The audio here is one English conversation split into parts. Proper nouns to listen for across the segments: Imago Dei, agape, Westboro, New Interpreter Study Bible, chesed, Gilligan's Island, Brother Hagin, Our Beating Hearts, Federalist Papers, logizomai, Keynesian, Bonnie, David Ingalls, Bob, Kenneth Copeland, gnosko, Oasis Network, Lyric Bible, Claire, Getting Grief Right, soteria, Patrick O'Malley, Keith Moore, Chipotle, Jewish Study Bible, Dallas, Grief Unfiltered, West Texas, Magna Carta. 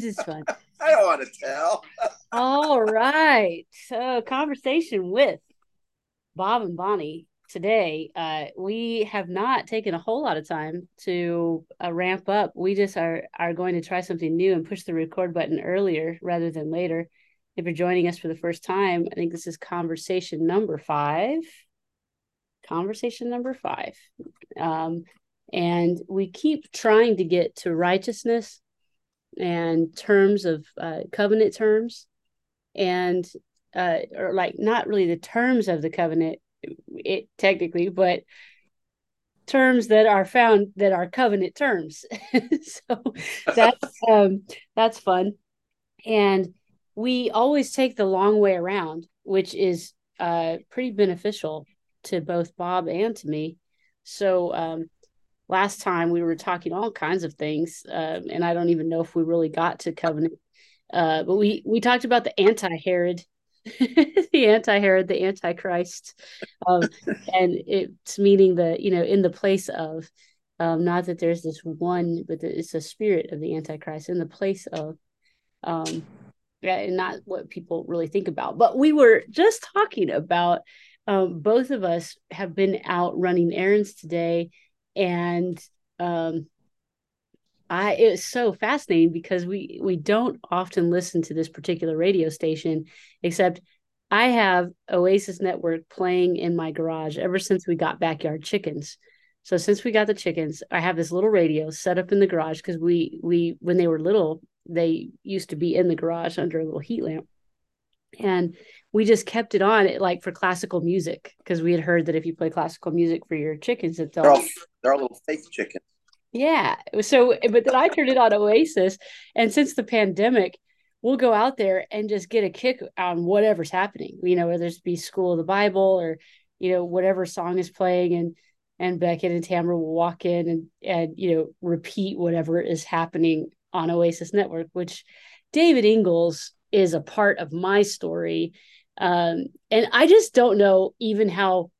This is fun. I don't want to tell. All right. So, conversation with Bob and Bonnie today. We have not taken a whole lot of time to ramp up. We just are going to try something new and push the record button earlier rather than later. If you're joining us for the first time, I think this is conversation number 5. And we keep trying to get to righteousness and terms of covenant terms, and or like not really the terms of the covenant, it technically, but terms that are found that are covenant terms. So that's fun, and we always take the long way around, which is pretty beneficial to both Bob and to me. So last time we were talking all kinds of things, and I don't even know if we really got to covenant, but we talked about the anti-Herod, the antichrist, and it's meaning the, you know, in the place of, not that there's this one, but it's a spirit of the antichrist in the place of, and not what people really think about. But we were just talking about, both of us have been out running errands today. And it was so fascinating because we don't often listen to this particular radio station, except I have Oasis Network playing in my garage ever since we got backyard chickens. So since we got the chickens, I have this little radio set up in the garage because we when they were little, they used to be in the garage under a little heat lamp. And we just kept it on it like for classical music, because we had heard that if you play classical music for your chickens, that they're all little fake chickens. Yeah. So, but then I turned it on Oasis, and since the pandemic, we'll go out there and just get a kick on whatever's happening. You know, whether it be School of the Bible or, you know, whatever song is playing, and Beckett and Tamara will walk in and you know, repeat whatever is happening on Oasis Network, which David Ingalls is a part of my story. And I just don't know even how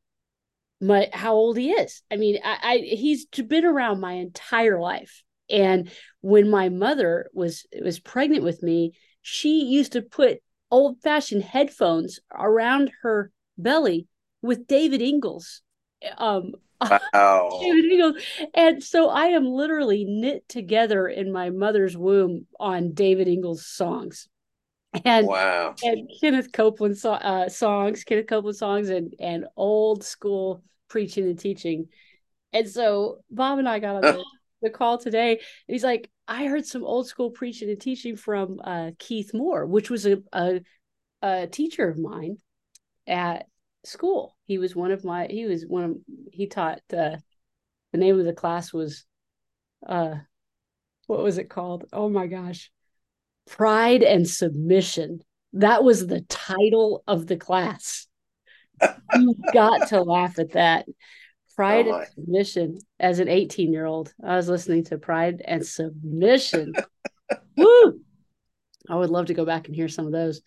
old he is. I mean, he's been around my entire life. And when my mother was pregnant with me, she used to put old-fashioned headphones around her belly with David Ingalls. Wow. David Ingalls. And so I am literally knit together in my mother's womb on David Ingalls songs. And, wow. And Kenneth Copeland songs, and old school preaching and teaching. And so Bob and I got on the call today, and he's like, I heard some old school preaching and teaching from Keith Moore, which was a teacher of mine at school. He was he taught, the name of the class was, what was it called? Oh my gosh. Pride and Submission. That was the title of the class. You got to laugh at that. Pride and Submission. As an 18-year-old, I was listening to Pride and Submission. Woo! I would love to go back and hear some of those.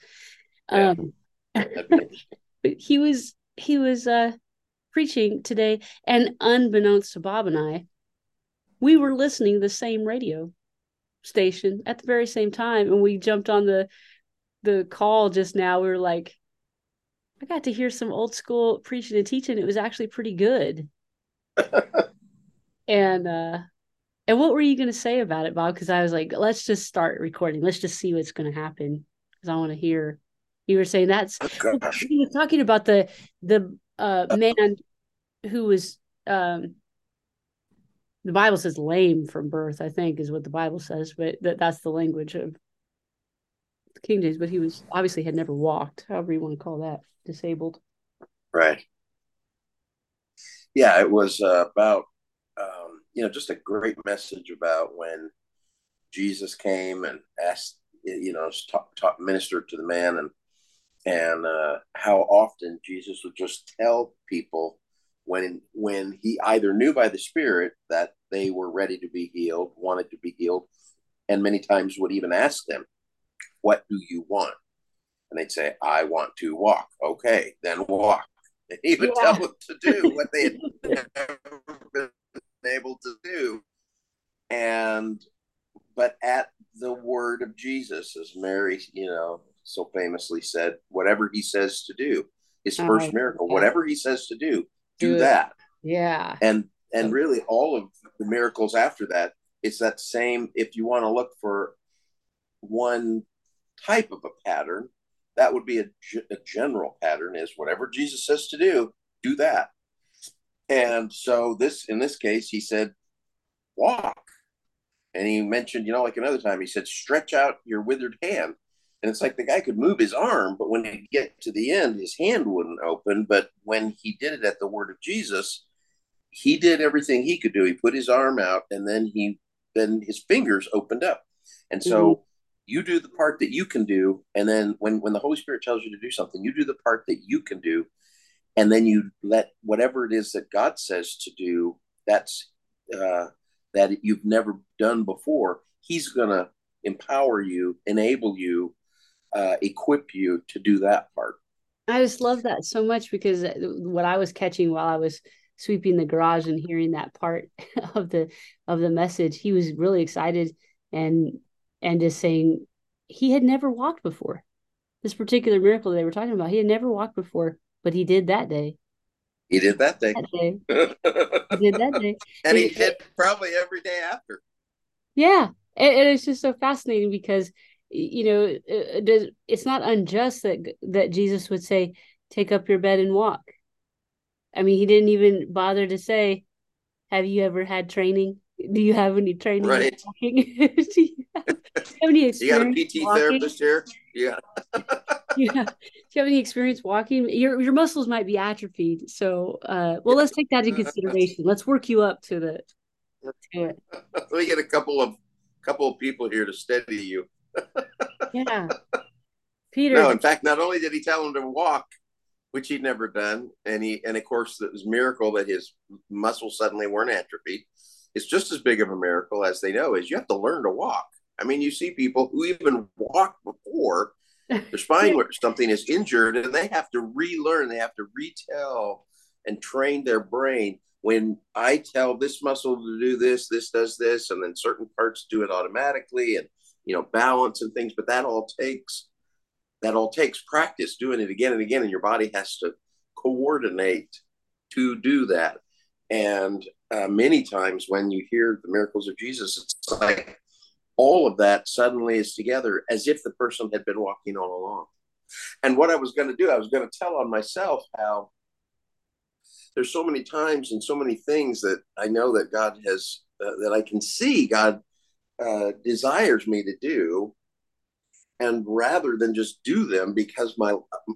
Yeah. But he was preaching today, and unbeknownst to Bob and I, we were listening to the same radio station at the very same time, and we jumped on the call just now. We were like, I got to hear some old school preaching and teaching. It was actually pretty good. and what were you going to say about it, Bob? Because I was like, let's just start recording, let's just see what's going to happen, because I want to hear. You were saying that's you were talking about the man who was the Bible says lame from birth, I think, is what the Bible says, but that's the language of the King James. But he was obviously had never walked, however you want to call that, disabled. Right. Yeah, it was about, just a great message about when Jesus came and asked, ministered to the man, and how often Jesus would just tell people, when he either knew by the Spirit that they were ready to be healed, wanted to be healed, and many times would even ask them, what do you want? And they'd say, I want to walk. Okay, then walk. And he would tell them to do what they had never been able to do. But at the word of Jesus, as Mary, you know, so famously said, whatever he says to do, his first miracle, whatever he says to do that. Yeah. And really all of the miracles after that, it's that same, if you want to look for one type of a pattern, that would be a general pattern is whatever Jesus says to do, do that. And so this, in this case, he said, walk. And he mentioned, you know, like another time, he said, stretch out your withered hand. And it's like the guy could move his arm, but when he get to the end, his hand wouldn't open. But when he did it at the word of Jesus, he did everything he could do. He put his arm out and then his fingers opened up. And so you do the part that you can do. And then when the Holy Spirit tells you to do something, you do the part that you can do. And then you let whatever it is that God says to do, that's that you've never done before, he's going to empower you, enable you, equip you to do that part. I just love that so much, because what I was catching while I was sweeping the garage and hearing that part of the message, he was really excited and just saying he had never walked before. This particular miracle they were talking about, he had never walked before, but he did that day. He did that day. And he did probably every day after. Yeah. And it's just so fascinating because, you know, it's not unjust that Jesus would say, take up your bed and walk. I mean, he didn't even bother to say, have you ever had training? Do you have any training? Right. Do you have any experience? You got a PT therapist here? Yeah. Yeah. Do you have any experience walking? Your muscles might be atrophied. So, let's take that into consideration. Let's work you up to the. To it. Let me get a couple of people here to steady you. Yeah. Peter. No, in fact, not only did he tell him to walk, which he'd never done, and of course, it was a miracle that his muscles suddenly weren't atrophied. It's just as big of a miracle as they know is you have to learn to walk. I mean, you see people who even walked before, their spine or something is injured, and they have to relearn. They have to retell and train their brain. When I tell this muscle to do this, this does this, and then certain parts do it automatically, and you know, balance and things. But that all takes practice, doing it again and again, and your body has to coordinate to do that. And many times when you hear the miracles of Jesus, it's like all of that suddenly is together as if the person had been walking all along. And what I was going to do, I was going to tell on myself how there's so many times and so many things that I know that God has, that I can see God desires me to do. And rather than just do them, because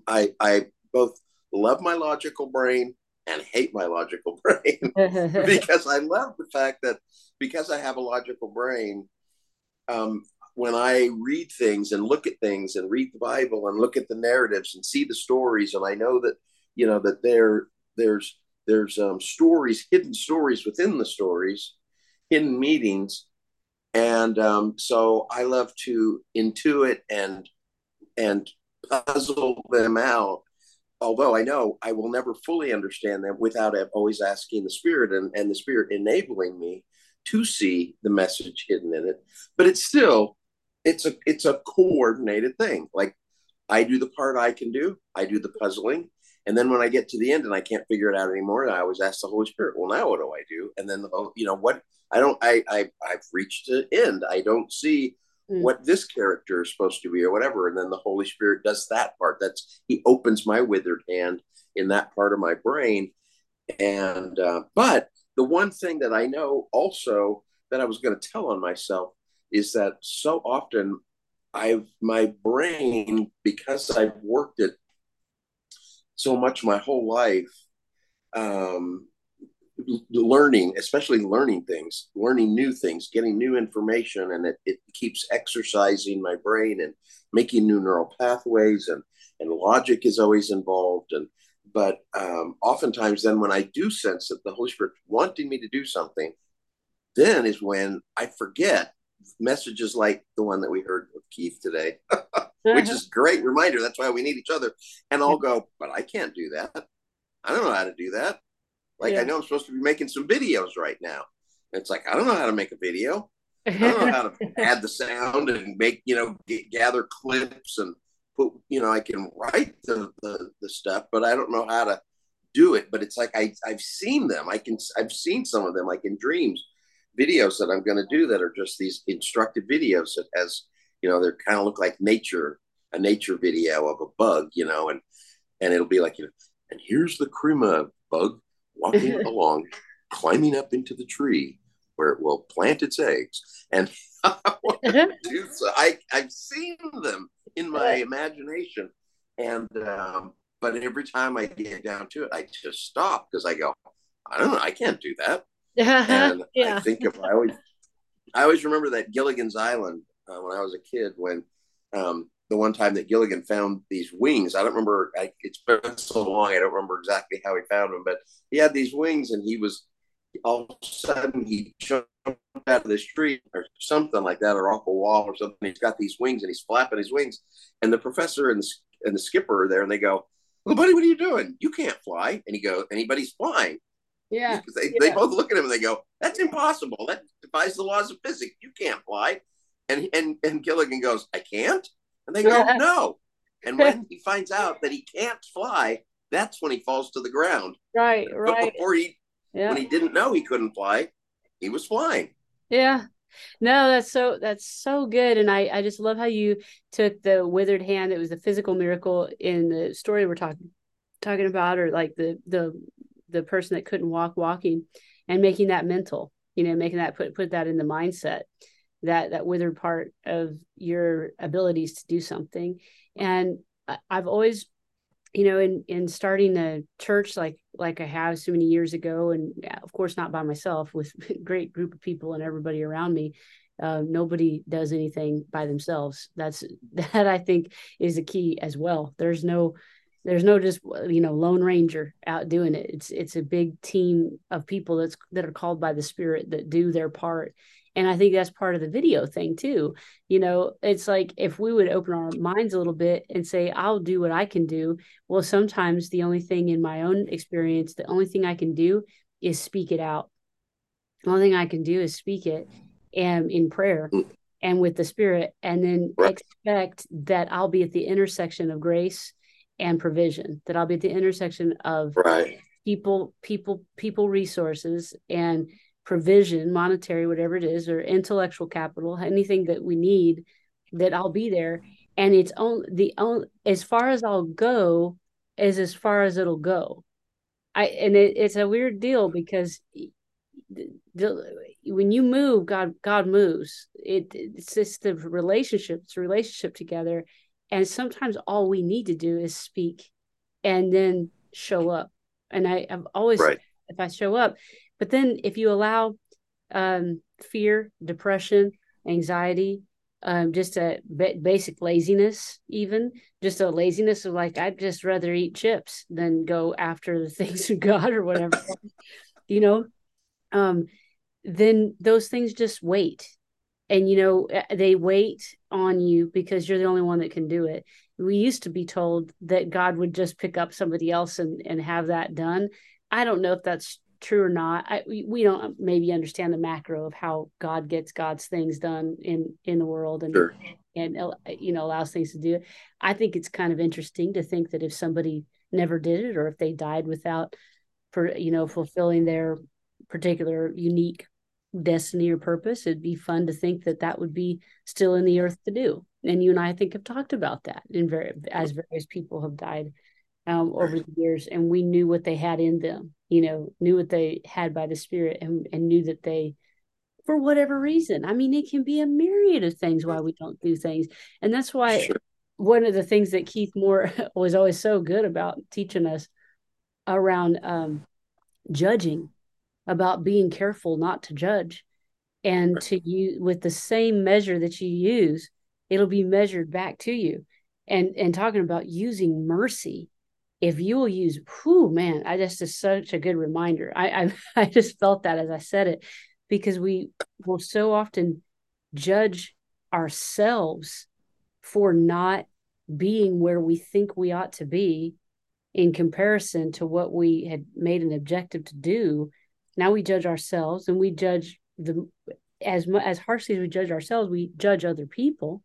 I both love my logical brain and hate my logical brain, because I love the fact that because I have a logical brain, when I read things and look at things and read the Bible and look at the narratives and see the stories, and I know that, you know, that there's stories, hidden stories within the stories, hidden meanings, and so I love to intuit and puzzle them out. Although I know I will never fully understand them without always asking the Spirit and the Spirit enabling me to see the message hidden in it. But it's still, it's a coordinated thing. Like I do the part I can do, I do the puzzling. And then when I get to the end and I can't figure it out anymore, I always ask the Holy Spirit, well, now what do I do? And then, I've reached the end. I don't see what this character is supposed to be or whatever. And then the Holy Spirit does that part. He opens my withered hand in that part of my brain. And, but the one thing that I know also that I was going to tell on myself is that so often my brain, because I've worked it so much my whole life, learning new things, getting new information, and it keeps exercising my brain and making new neural pathways, and logic is always involved. But oftentimes then when I do sense that the Holy Spirit wanting me to do something, then is when I forget messages like the one that we heard with Keith today, which is a great reminder. That's why we need each other. And I'll go, but I can't do that. I don't know how to do that. Like, yeah. I know I'm supposed to be making some videos right now. And it's like, I don't know how to make a video. I don't know how to add the sound and make, gather clips and put, I can write the stuff, but I don't know how to do it. But it's like, I've seen them. I've seen some of them, like in dreams, videos that I'm going to do that are just these instructive videos that has, they're kind of look like a nature video of a bug, and it'll be like, and here's the crema bug walking along, climbing up into the tree where it will plant its eggs. And I've seen them in my imagination. And, but every time I get down to it, I just stop because I go, I don't know, I can't do that. And I think of, I always remember that Gilligan's Island when I was a kid, when the one time that Gilligan found these wings. I don't remember, it's been so long, I don't remember exactly how he found them, but he had these wings and he was, all of a sudden he jumped out of this tree or something like that, or off a wall or something. He's got these wings and he's flapping his wings, and the professor and the skipper are there, and they go, well, buddy, what are you doing? You can't fly. And he goes, anybody's flying. Yeah. Because they both look at him and they go, that's impossible. That defies the laws of physics. You can't fly. And Gilligan goes, I can't? And they go, no. And when he finds out that he can't fly, that's when he falls to the ground. Right, right. But before when he didn't know he couldn't fly, he was flying. Yeah. No, that's so good. And I just love how you took the withered hand. It was the physical miracle in the story we're talking about, or like the person that couldn't walk walking, and making that mental, making that put that in the mindset, that withered part of your abilities to do something. And I've always, in starting a church like I have so many years ago, and of course not by myself, with a great group of people and everybody around me, nobody does anything by themselves. That I think is a key as well. There's no just, Lone Ranger out doing it. It's a big team of people that are called by the Spirit that do their part. And I think that's part of the video thing too. It's like, if we would open our minds a little bit and say, I'll do what I can do. Well, sometimes the only thing in my own experience, the only thing I can do is speak it out. The only thing I can do is speak it, and in prayer and with the Spirit, and then expect that I'll be at the intersection of grace and provision, that I'll be at the intersection of people resources and provision, monetary, whatever it is, or intellectual capital, anything that we need, that I'll be there. And it's only as far as I'll go is as far as it'll go. It's a weird deal, because when you move, God moves. It's just the relationship. It's a relationship together. And sometimes all we need to do is speak and then show up. And I've always, if I show up, but then if you allow fear, depression, anxiety, just a basic laziness, even just a laziness of like, I'd just rather eat chips than go after the things of God or whatever, then those things just wait. And, they wait on you because you're the only one that can do it. We used to be told that God would just pick up somebody else and have that done. I don't know if that's true or not. We don't maybe understand the macro of how God gets God's things done in the world and allows things to do it. I think it's kind of interesting to think that if somebody never did it, or if they died without, fulfilling their particular unique destiny or purpose, it'd be fun to think that would be still in the earth to do. And you and I think have talked about that as various people have died over the years, and we knew what they had in them, knew what they had by the Spirit, and knew that they, for whatever reason, I mean, it can be a myriad of things why we don't do things. And that's why one of the things that Keith Moore was always so good about teaching us around judging, about being careful not to judge, and to you, with the same measure that you use, it'll be measured back to you. And talking about using mercy, if you will use, is such a good reminder. I just felt that as I said it, because we will so often judge ourselves for not being where we think we ought to be in comparison to what we had made an objective to do. Now we judge ourselves, and we judge the as harshly as we judge ourselves, we judge other people,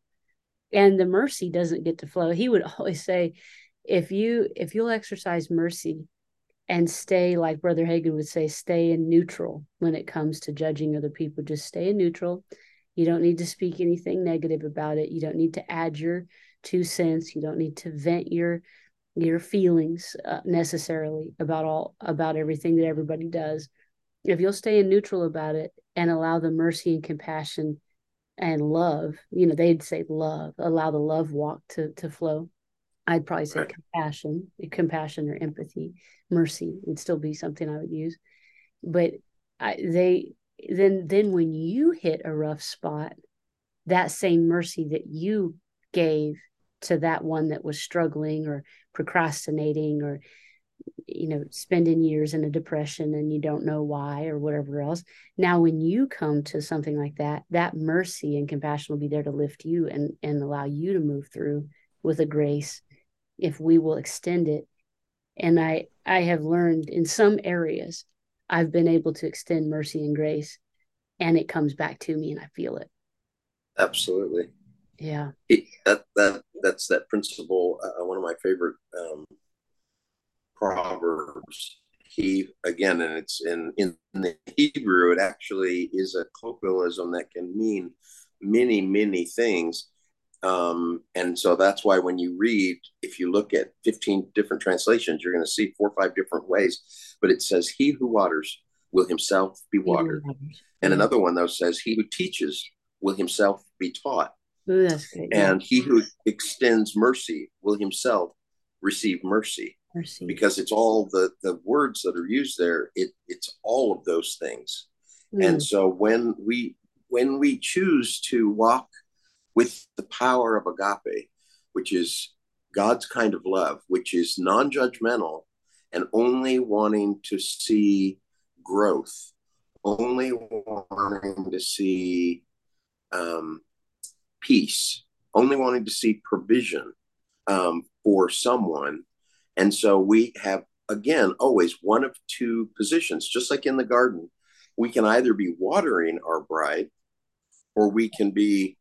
and the mercy doesn't get to flow. He would always say, if you'll exercise mercy and stay, like Brother Hagin would say, stay in neutral when it comes to judging other people, just stay in neutral. You don't need to speak anything negative about it. You don't need to add your 2 cents. You don't need to vent your feelings necessarily about everything that everybody does. If you'll stay in neutral about it and allow the mercy and compassion and love, they'd say love, allow the love walk to flow. I'd probably say compassion or empathy, mercy would still be something I would use. But then when you hit a rough spot, that same mercy that you gave to that one that was struggling or procrastinating or, spending years in a depression and you don't know why or whatever else. Now, when you come to something like that, that mercy and compassion will be there to lift you and allow you to move through with a grace if we will extend it. And I have learned in some areas, I've been able to extend mercy and grace and it comes back to me and I feel it. Absolutely. Yeah. That's that principle. One of my favorite Proverbs, and it's in the Hebrew, it actually is a colloquialism that can mean many, many things. And so that's why when you read, if you look at 15 different translations, you're going to see 4 or 5 different ways. But it says, he who waters will himself be watered. And another one, though, says, he who teaches will himself be taught. Ooh, that's good. And he who extends mercy will himself receive mercy. Because it's all the words that are used there. It's all of those things. Mm. And so when we choose to walk with the power of agape, which is God's kind of love, which is non-judgmental and only wanting to see growth, only wanting to see peace, only wanting to see provision for someone. And so we have, again, always one of two positions, just like in the garden. We can either be watering our bride or we can be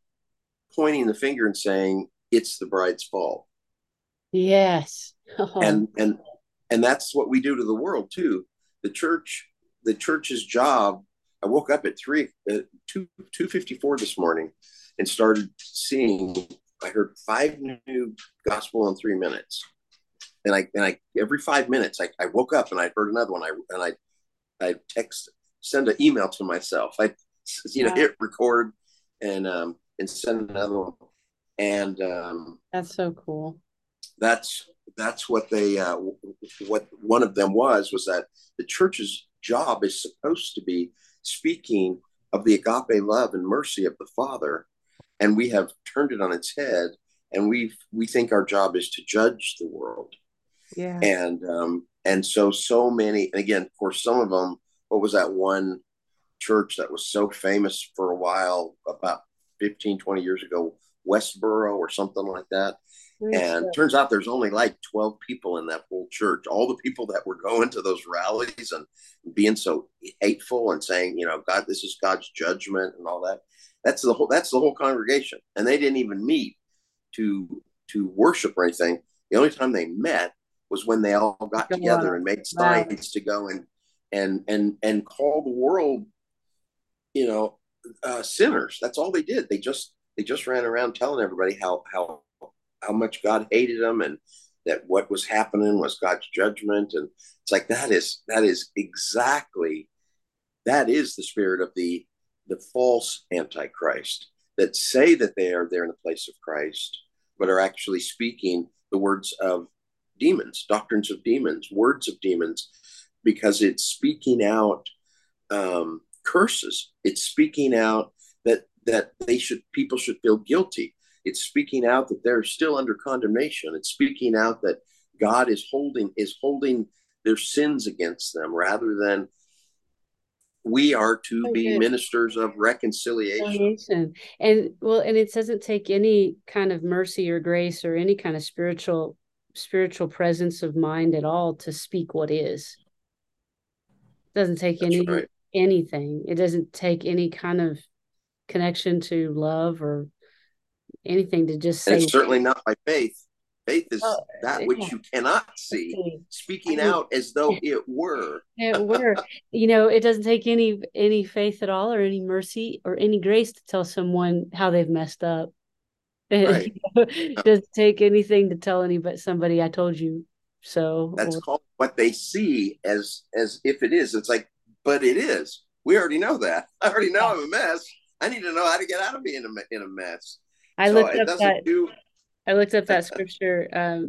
pointing the finger and saying, it's the bride's fault. Yes. Oh. And that's what we do to the world, too. The church's job. I woke up at 2:54 this morning and started seeing, I heard 5 new gospel in 3 minutes. And I every 5 minutes, I woke up and I heard another one. I send an email to myself. Hit record and send another one. And that's so cool. That's what they what one of them was that the church's job is supposed to be speaking of the agape love and mercy of the Father, and we have turned it on its head, and we think our job is to judge the world. Yeah. And so many, and again, of course, some of them, what was that one church that was so famous for a while about 15, 20 years ago, Westboro or something like that. Yes. And it turns out there's only like 12 people in that whole church. All the people that were going to those rallies and being so hateful and saying, God, this is God's judgment and all that. That's the whole congregation. And they didn't even meet to worship or anything. The only time they met was when they all got together and made signs to go and call the world, sinners. That's all they did. They just ran around telling everybody how much God hated them and that what was happening was God's judgment. And it's like, that is the spirit of the false Antichrist that say that they are there in the place of Christ, but are actually speaking the words of demons, doctrines of demons, words of demons, because it's speaking out curses. It's speaking out that people should feel guilty. It's speaking out that they're still under condemnation. It's speaking out that God is holding their sins against them, rather than we are to be ministers of reconciliation. And it doesn't take any kind of mercy or grace or any kind of spiritual presence of mind at all to speak what is. It doesn't take anything. It doesn't take any kind of connection to love or anything to just say. And it's certainly not by faith. Faith is that which you cannot see, speaking out as though it were. You know, it doesn't take any faith at all, or any mercy or any grace to tell someone how they've messed up. Right. It doesn't take anything to tell somebody, I told you so. That's called what they see as if it is. It's like, but it is. We already know that. I already know I'm a mess. I need to know how to get out of being in a mess. I looked up that scripture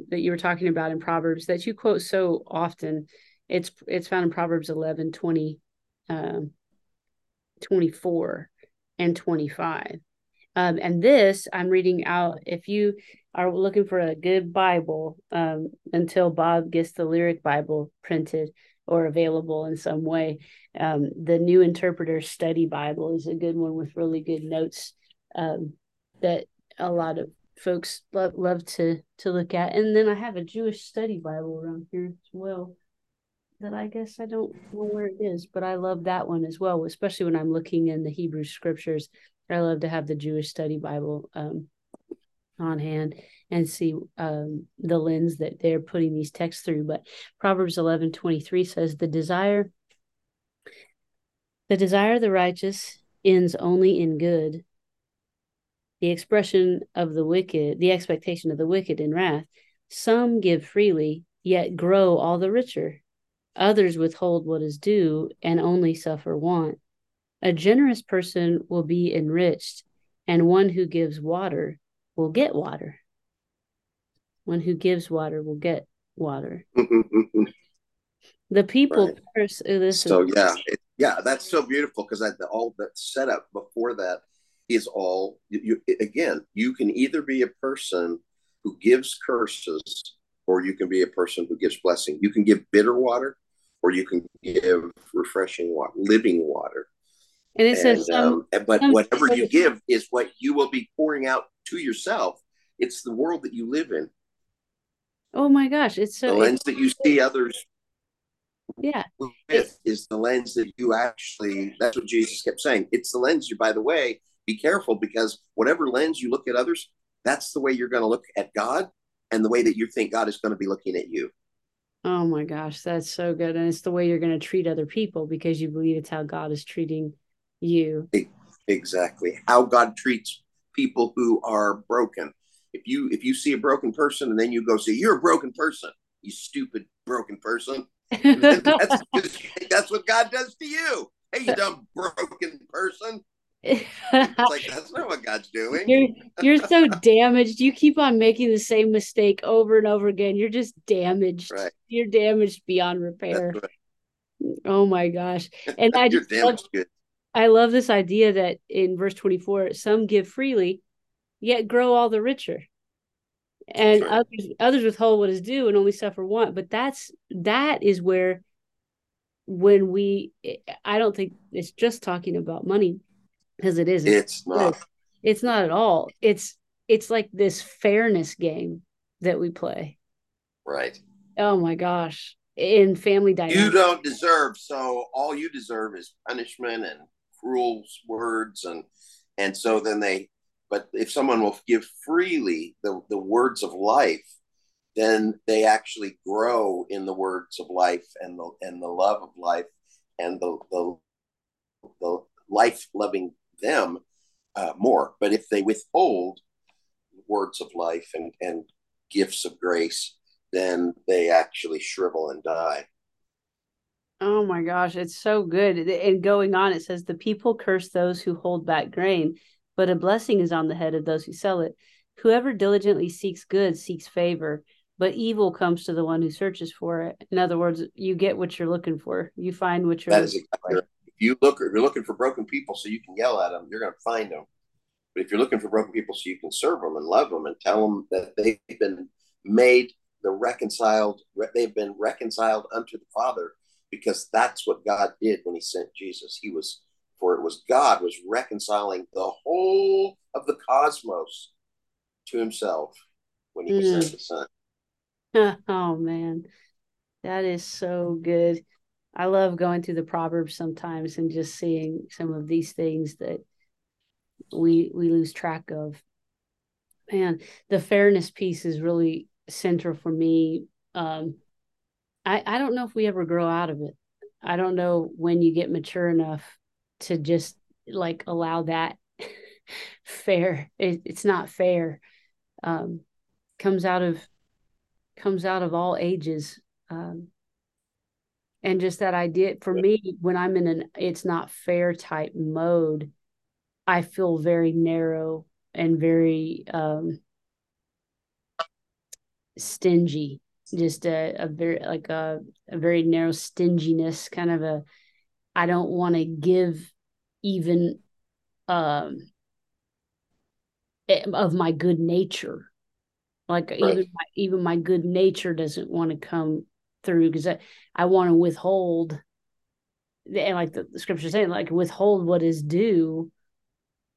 that you were talking about in Proverbs that you quote so often. It's found in Proverbs 11:20, 24 and 25. And this I'm reading out. If you are looking for a good Bible, until Bob gets the Lyric Bible printed or available in some way, the New Interpreter Study Bible is a good one with really good notes that a lot of folks love to look at. And then I have a Jewish Study Bible around here as well that I guess I don't know where it is, but I love that one as well, especially when I'm looking in the Hebrew scriptures. I love to have the Jewish Study Bible on hand and see the lens that they're putting these texts through. But Proverbs 11:23 says, the desire of the righteous ends only in good. The expectation of the wicked in wrath. Some give freely, yet grow all the richer. Others withhold what is due and only suffer want. A generous person will be enriched, and one who gives water will get water. The people curse. That's so beautiful, because all that setup before that is all you can either be a person who gives curses, or you can be a person who gives blessing. You can give bitter water, or you can give refreshing water, living water. And it says, but whatever you give is what you will be pouring out to yourself. It's the world that you live in. Oh my gosh. It's the lens that you see others. Yeah. Is the lens that you actually, that's what Jesus kept saying. It's the lens you, by the way, be careful, because whatever lens you look at others, that's the way you're going to look at God, and the way that you think God is going to be looking at you. Oh my gosh. That's so good. And it's the way you're going to treat other people, because you believe it's how God is treating you. Exactly. How God treats people who are broken. If you see a broken person and then you go say, you're a broken person, you stupid broken person. That's what God does to you. Hey, you dumb broken person. It's like, that's not what God's doing. You're so damaged. You keep on making the same mistake over and over again. You're just damaged. Right. You're damaged beyond repair. Right. Oh my gosh. And I love this idea that in verse 24, some give freely, yet grow all the richer. And right. others withhold what is due and only suffer want. But that is where, when I don't think it's just talking about money. Because it isn't. It's not at all. It's like this fairness game that we play. Right. Oh my gosh. In family dynamics. You don't deserve, so all you deserve is punishment and cruel words, and so then but if someone will give freely the words of life, then they actually grow in the words of life and the love of life and the life loving them more. But if they withhold words of life and gifts of grace, then they actually shrivel and die. Oh my gosh, it's so good. And going on, it says, the people curse those who hold back grain, but a blessing is on the head of those who sell it. Whoever diligently seeks good seeks favor, but evil comes to the one who searches for it. In other words, you get what you're looking for. You find what you're looking for. You're looking for broken people so you can yell at them, you're going to find them. But if you're looking for broken people so you can serve them and love them and tell them that they've been reconciled unto the Father, because that's what God did when he sent Jesus. God was reconciling the whole of the cosmos to himself when he sent the Son. Oh man, that is so good. I love going through the Proverbs sometimes and just seeing some of these things that we lose track of. Man, the fairness piece is really central for me. I don't know if we ever grow out of it. I don't know when you get mature enough to just like allow that fair. It's not fair. Comes out of all ages. And just that idea for me, when I'm in an it's not fair type mode, I feel very narrow and very stingy, just a very narrow stinginess, kind of a, I don't want to give even of my good nature. Like right. even my good nature doesn't want to come through, because I want to withhold, and like the scripture saying, like withhold what is due,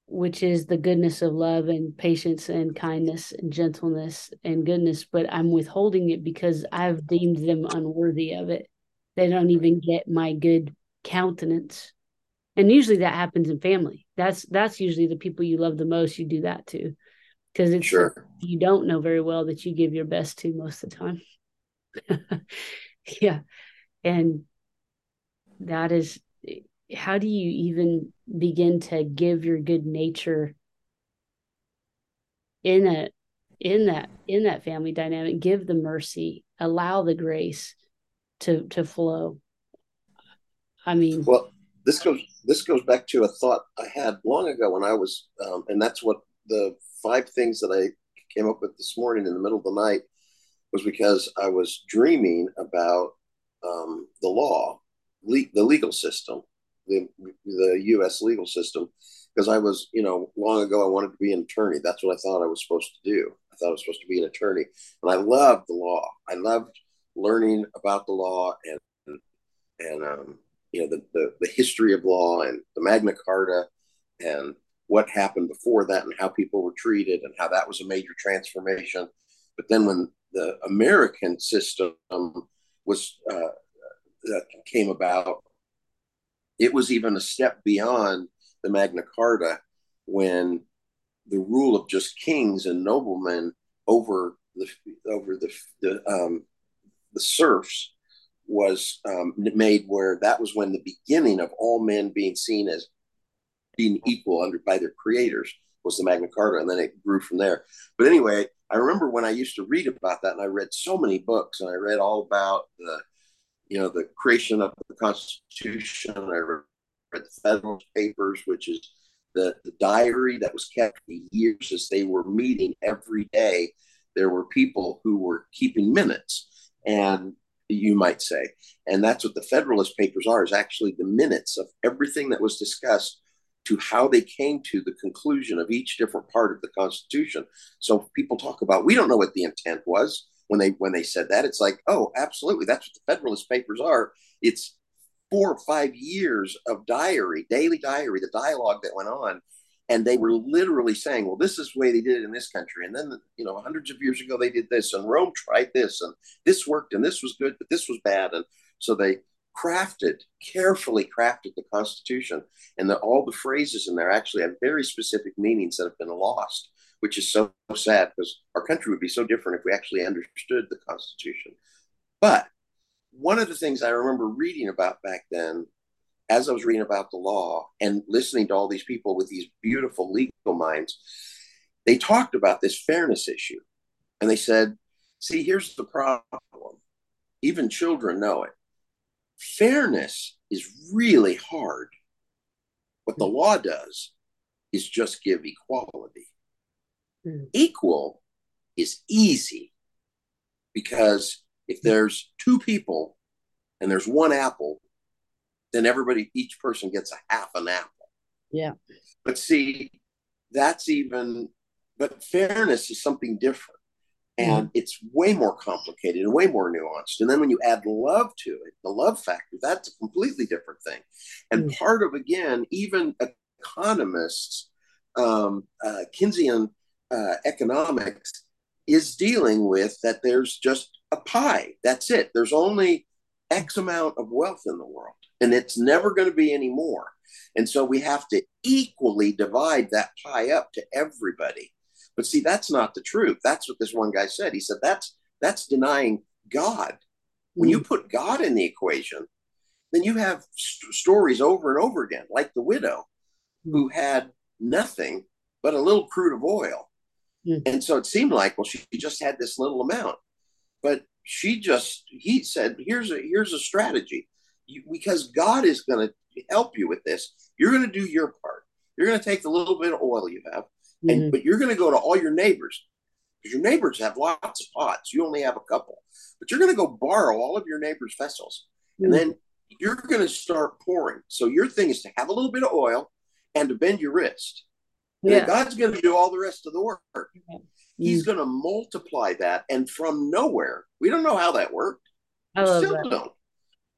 which is the goodness of love and patience and kindness and gentleness and goodness, but I'm withholding it because I've deemed them unworthy of it. They don't even get my good countenance. And usually that happens in family. That's usually the people you love the most you do that to, because it's sure. You don't know very well that you give your best to most of the time. Yeah. And that is, how do you even begin to give your good nature in that family dynamic? Give the mercy, allow the grace to flow. I mean, well, this goes back to a thought I had long ago when I was, and that's what the 5 things that I came up with this morning in the middle of the night was, because I was dreaming about the law, the legal system, the U.S. legal system, because I was, long ago I wanted to be an attorney. That's what I thought I was supposed to do. I thought I was supposed to be an attorney, and I loved the law. I loved learning about the law and the history of law and the Magna Carta and what happened before that and how people were treated and how that was a major transformation. But then when the American system was came about, it was even a step beyond the Magna Carta when the rule of just kings and noblemen over the serfs was made, where that was when the beginning of all men being seen as being equal by their creators was the Magna Carta, and then it grew from there. But anyway, I remember when I used to read about that, and I read so many books, and I read all about the creation of the Constitution. I read the Federalist Papers, which is the diary that was kept for years as they were meeting every day. There were people who were keeping minutes, and you might say, and that's what the Federalist Papers are, is actually the minutes of everything that was discussed to how they came to the conclusion of each different part of the Constitution. So people talk about, we don't know what the intent was when they said that. It's like, oh, absolutely. That's what the Federalist Papers are. It's 4 or 5 years of daily diary, the dialogue that went on. And they were literally saying, well, this is the way they did it in this country. And then, hundreds of years ago, they did this, and Rome tried this, and this worked, and this was good, but this was bad. And so they carefully crafted the Constitution, and all the phrases in there actually have very specific meanings that have been lost, which is so sad, because our country would be so different if we actually understood the Constitution. But one of the things I remember reading about back then, as I was reading about the law and listening to all these people with these beautiful legal minds, they talked about this fairness issue. And they said, see, here's the problem. Even children know it. Fairness is really hard. What the law does is just give equality. Equal is easy, because if there's 2 people and there's 1 apple, then each person gets a half an apple. Yeah. But see, but fairness is something different, and it's way more complicated and way more nuanced. And then when you add love to it, the love factor, that's a completely different thing. And part of, again, even economists, Keynesian economics is dealing with that. There's just a pie. That's it. There's only X amount of wealth in the world, and it's never going to be any more. And so we have to equally divide that pie up to everybody. But see, that's not the truth. That's what this one guy said. He said, that's denying God. When you put God in the equation, then you have stories over and over again, like the widow who had nothing but a little crude of oil. And so it seemed like, well, she just had this little amount, but he said, here's a strategy, because God is going to help you with this. You're going to do your part. You're going to take the little bit of oil you have, but you're going to go to all your neighbors, because your neighbors have lots of pots. You only have a couple, but you're going to go borrow all of your neighbors' vessels. And then you're going to start pouring. So your thing is to have a little bit of oil and to bend your wrist. Yeah. God's going to do all the rest of the work. He's going to multiply that. And from nowhere, we don't know how that worked. We still don't.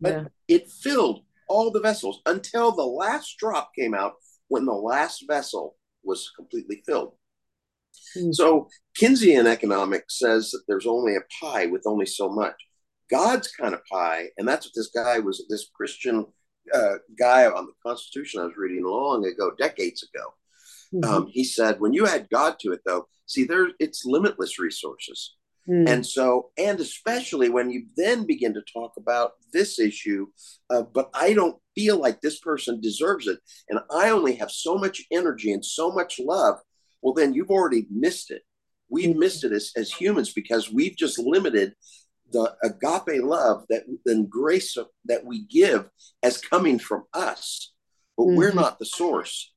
But it filled all the vessels until the last drop came out, when the last vessel was completely filled. So Keynesian economics says that there's only a pie with only so much. God's kind of pie, and that's what this guy was, this Christian guy on the Constitution I was reading long ago, decades ago. He said, when you add God to it, though, see, it's limitless resources. And so, and especially when you then begin to talk about this issue, but I don't feel like this person deserves it, and I only have so much energy and so much love. Well, then you've already missed it. We've missed it as humans, because we've just limited the agape love and grace that we give as coming from us, but we're not the source.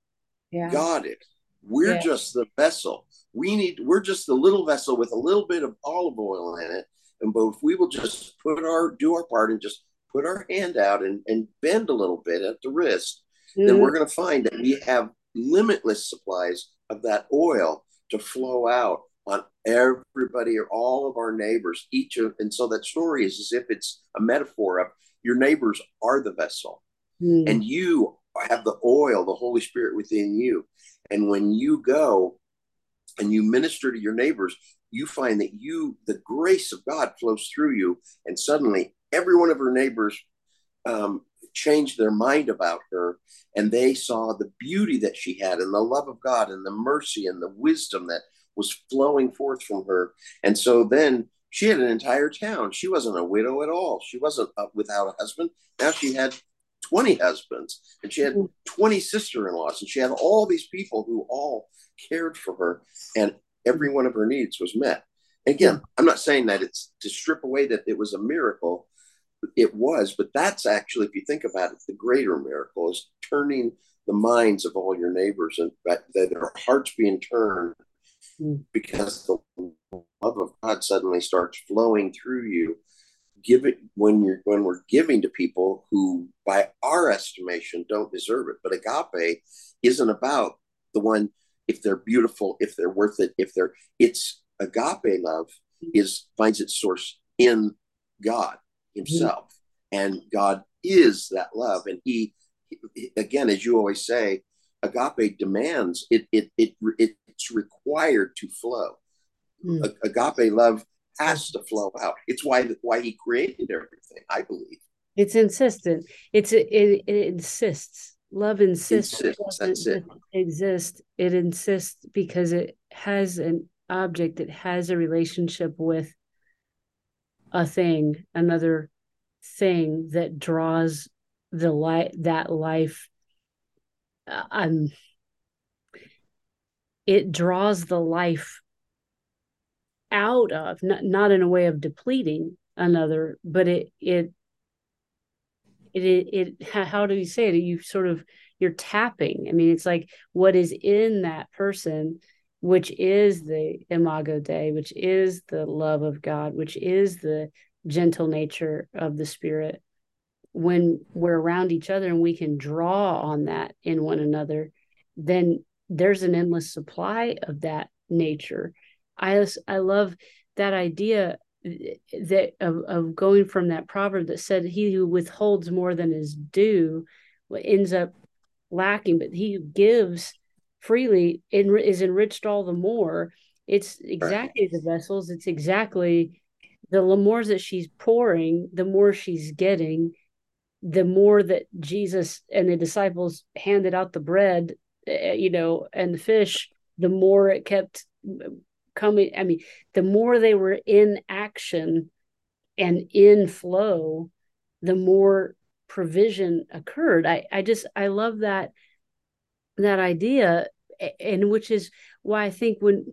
God is. We're just the vessel. We're just the little vessel with a little bit of olive oil in it. And but if we will just do our part and just put our hand out and bend a little bit at the wrist, then we're going to find that we have limitless supplies of that oil to flow out on everybody or all of our neighbors. And so that story is as if it's a metaphor of your neighbors are the vessel and you have the oil, the Holy Spirit within you. And when you go and you minister to your neighbors, you find that the grace of God flows through you. And suddenly every one of her neighbors changed their mind about her. And they saw the beauty that she had and the love of God and the mercy and the wisdom that was flowing forth from her. And so then she had an entire town. She wasn't a widow at all. She wasn't without a husband. Now she had 20 husbands, and she had 20 sister-in-laws, and she had all these people who all cared for her, and every one of her needs was met. Again, I'm not saying that it's to strip away that it was a miracle. It was, but that's actually, if you think about it, the greater miracle is turning the minds of all your neighbors and their hearts being turned, because the love of God suddenly starts flowing through you. Give it when we're giving to people who, by our estimation, don't deserve it. But agape isn't about the one, if they're beautiful, if they're worth it, it's agape love finds its source in God himself. And God is that love. And he, again, as you always say, agape demands it's required to flow. Agape love has to flow out. It's why he created everything, I believe. It's insistent. It insists. Love insists. It insists because it has an object. It has a relationship with a thing, another thing that draws the light, that life. It draws the life out of, not in a way of depleting another, but it how do you say it? You're tapping. I mean, it's like what is in that person, which is the Imago Dei, which is the love of God, which is the gentle nature of the Spirit. When we're around each other and we can draw on that in one another, then there's an endless supply of that nature. I love that idea that of going from that proverb that said, he who withholds more than is due ends up lacking, but he who gives freely is enriched all the more. It's exactly the vessels. It's exactly the more that she's pouring, the more she's getting. the more that Jesus and the disciples handed out the bread, and the fish, the more it kept coming. I mean, the more they were in action and in flow, the more provision occurred. I love that idea, and which is why I think when,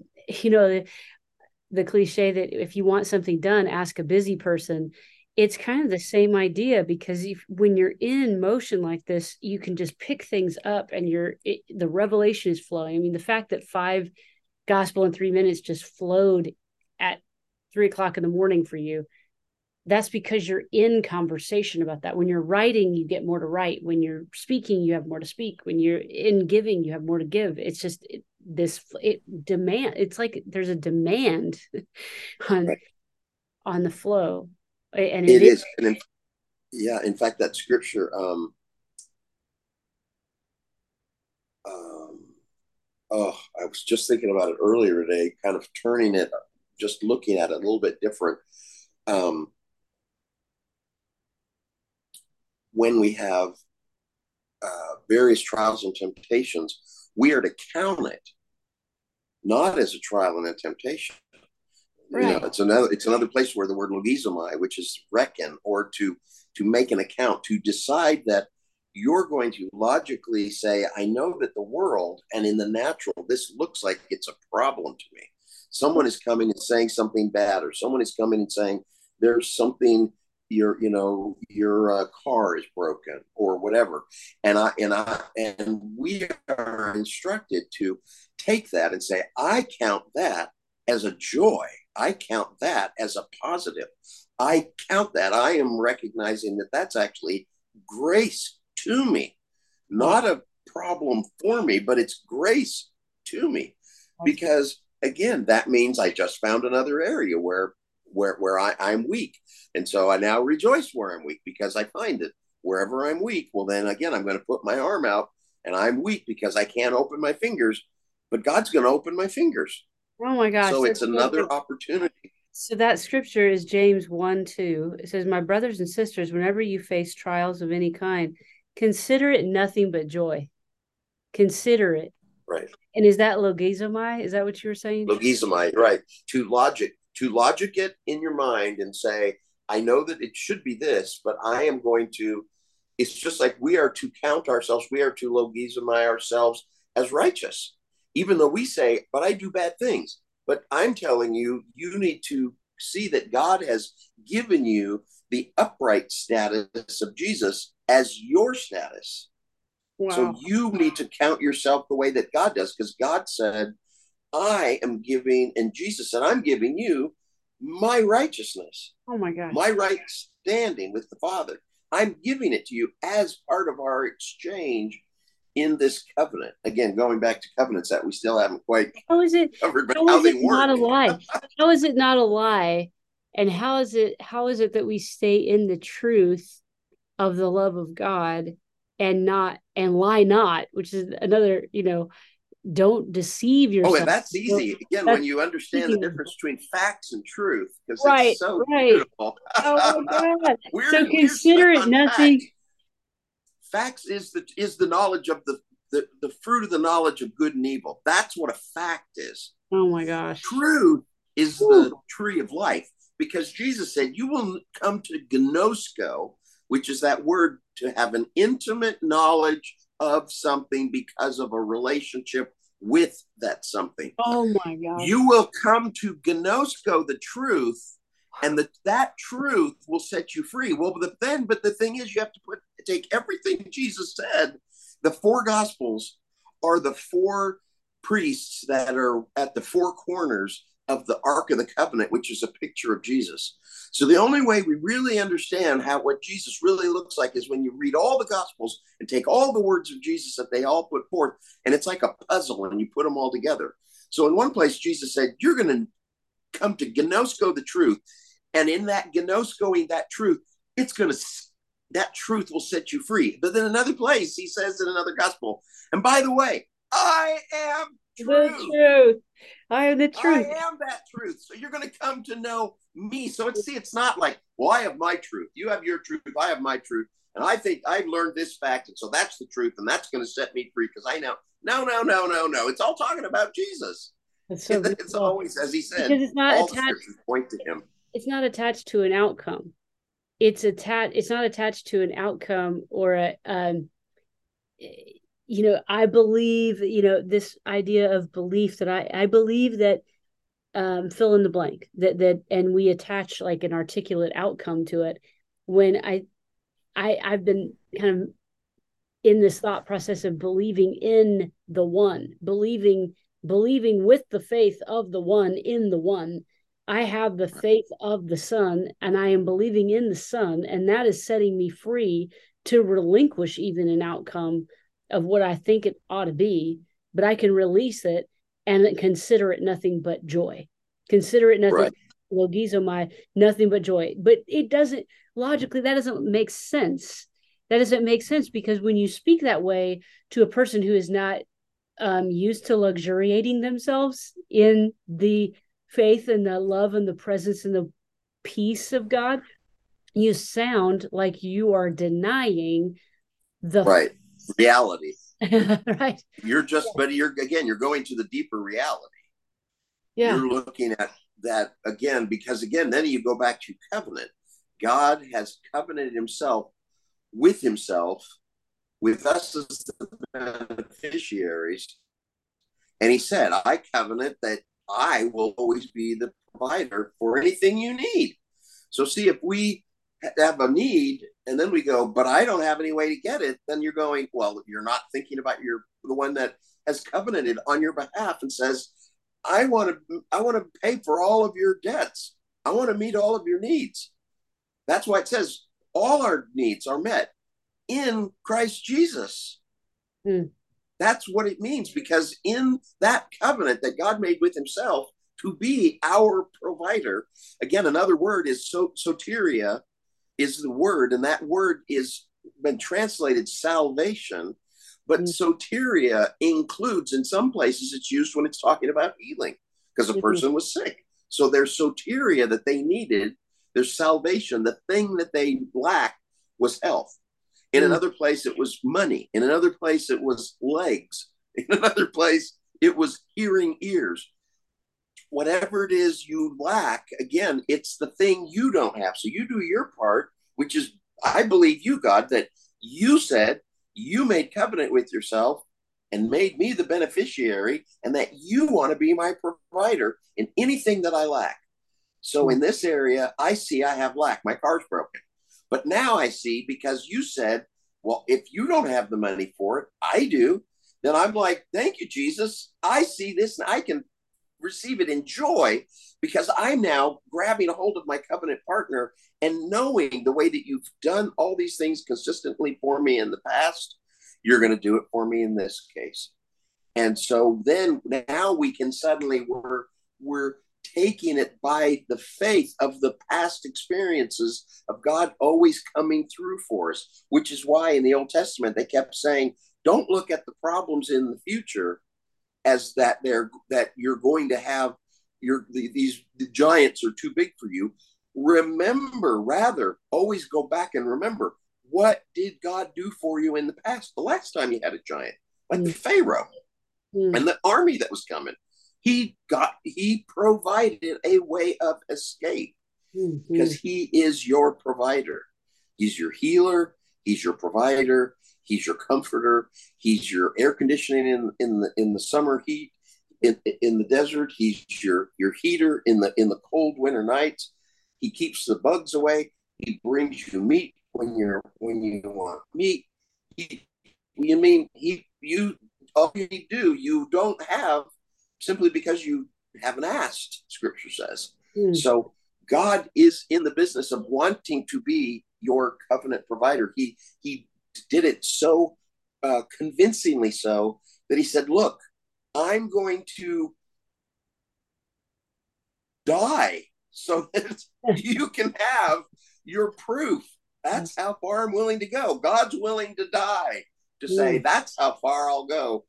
the cliche that if you want something done, ask a busy person, it's kind of the same idea, because when you're in motion like this, you can just pick things up and the revelation is flowing. I mean, the fact that 5 gospel in 3 minutes just flowed at 3 o'clock in the morning for you, that's because you're in conversation about that. When you're writing, you get more to write. When you're speaking, you have more to speak. When you're in giving, you have more to give. It's just it's like there's a demand on the flow. And it is. And in fact, that scripture, I was just thinking about it earlier today, kind of turning it, just looking at it a little bit different. When we have various trials and temptations, we are to count it not as a trial and a temptation. Right. It's another place where the word logizomai, which is reckon, or to make an account, to decide that you're going to logically say, I know that the world and in the natural, this looks like it's a problem to me. Someone is coming and saying something bad, or someone is coming and saying there's something. Your car is broken or whatever. And we are instructed to take that and say, I count that as a joy. I count that as a positive. I count that. I am recognizing that that's actually grace to me, not a problem for me, but it's grace to me. Because again, that means I just found another area where I'm weak. And so I now rejoice where I'm weak, because I find that wherever I'm weak, well, then again, I'm going to put my arm out, and I'm weak because I can't open my fingers, but God's going to open my fingers. Oh my gosh. So it's another opportunity. So that scripture is James 1:2. It says, my brothers and sisters, whenever you face trials of any kind, consider it nothing but joy. Consider it. Right. And is that logizomai? Is that what you were saying? Logizomai, right. To logic it in your mind and say, I know that it should be this, but I am going to, it's just like we are to count ourselves. We are to logizomai ourselves as righteous, even though we say, but I do bad things. But I'm telling you, you need to see that God has given you the upright status of Jesus as your status. Wow. So you need to count yourself the way that God does, because God said, I am giving, and Jesus said, I'm giving you my righteousness. Oh my God. My right standing with the Father. I'm giving it to you as part of our exchange in this covenant. Again, going back to covenants that we still haven't quite covered, but how they work. Not a lie? How is it not a lie? And how is it that we stay in the truth of the love of God and lie not, which is another, don't deceive yourself. Oh, and that's easy. Again, that's when you understand the difference between facts and truth, because it's so beautiful. Oh, my God. So consider it nothing. Facts is the knowledge of the fruit of the knowledge of good and evil. That's what a fact is. Oh, my gosh. Truth is the tree of life, because Jesus said, you will come to gnosko, which is that word to have an intimate knowledge of something because of a relationship with that something. Oh my God. You will come to gnosko, the truth, and that truth will set you free. Well, but the thing is, you have to take everything Jesus said. The 4 gospels are the 4 priests that are at the 4 corners of the Ark of the Covenant, which is a picture of Jesus. So the only way we really understand what Jesus really looks like is when you read all the gospels and take all the words of Jesus that they all put forth, and it's like a puzzle, and you put them all together. So in one place, Jesus said, you're going to come to gnosko the truth, and in that gnoskoing that truth, that truth will set you free. But then another place, he says in another gospel, and by the way, I am truth. The truth. I am the truth. I am that truth. So you're going to come to know me. So it's, see, it's not like, well, I have my truth. You have your truth. I have my truth. And I think I've learned this fact. And so that's the truth. And that's going to set me free because I know. No. It's all talking about Jesus. So it's always, as he said, because it's not all attached, scriptures point to him. It's not attached to an outcome. It's not attached to an outcome or a, you know, I believe, you know, this idea of belief that I believe that fill in the blank that and we attach like an articulate outcome to it. When I've been kind of in this thought process of believing in the one, believing with the faith of the one in the one. I have the faith of the Son and I am believing in the Son, and that is setting me free to relinquish even an outcome of what I think it ought to be, but I can release it and consider it nothing but joy. Consider it nothing, logizomai, nothing but joy. But it doesn't, logically, that doesn't make sense. That doesn't make sense because when you speak that way to a person who is not used to luxuriating themselves in the faith and the love and the presence and the peace of God, you sound like you are denying the reality. Right. You're just, but you're going to the deeper reality. Yeah. You're looking at that again, because again, then you go back to covenant. God has covenanted himself, with us as the beneficiaries. And he said, I covenant that I will always be the provider for anything you need. So see, if we have a need and then we go, but I don't have any way to get it, then you're going, well, you're not thinking about the one that has covenanted on your behalf and says, I want to pay for all of your debts. I want to meet all of your needs. That's why it says all our needs are met in Christ Jesus. That's what it means, because in that covenant that God made with himself to be our provider, again, another word is soteria is the word, and that word is been translated salvation, but soteria includes, in some places it's used when it's talking about healing because a person was sick. So their soteria that they needed, their salvation, the thing that they lacked was health. In another place, it was money. In another place, it was legs. In another place, it was hearing ears. Whatever it is you lack, again, it's the thing you don't have. So you do your part, which is, I believe you, God, that you said you made covenant with yourself and made me the beneficiary, and that you want to be my provider in anything that I lack. So in this area, I see I have lack. My car's broken. But now I see, because you said, well, if you don't have the money for it, I do. Then I'm like, thank you, Jesus. I see this and I can receive it in joy because I'm now grabbing a hold of my covenant partner and knowing the way that you've done all these things consistently for me in the past, you're going to do it for me in this case. And so then now we can suddenly, we're taking it by the faith of the past experiences of God always coming through for us, which is why in the Old Testament, they kept saying, don't look at the problems in the future as that you're going to have the giants are too big for you. Remember, rather, always go back and remember, what did God do for you in the past? The last time you had a giant, like the Pharaoh and the army that was coming. He provided a way of escape because he is your provider. He's your healer. He's your provider. He's your comforter. He's your air conditioning in the summer heat, in the desert. He's your heater in the cold winter nights. He keeps the bugs away. He brings you meat when you want meat. All you do, you don't have, simply because you haven't asked, Scripture says. So God is in the business of wanting to be your covenant provider. He did it so convincingly so that he said, look, I'm going to die so that you can have your proof. That's how far I'm willing to go. God's willing to die to say, that's how far I'll go.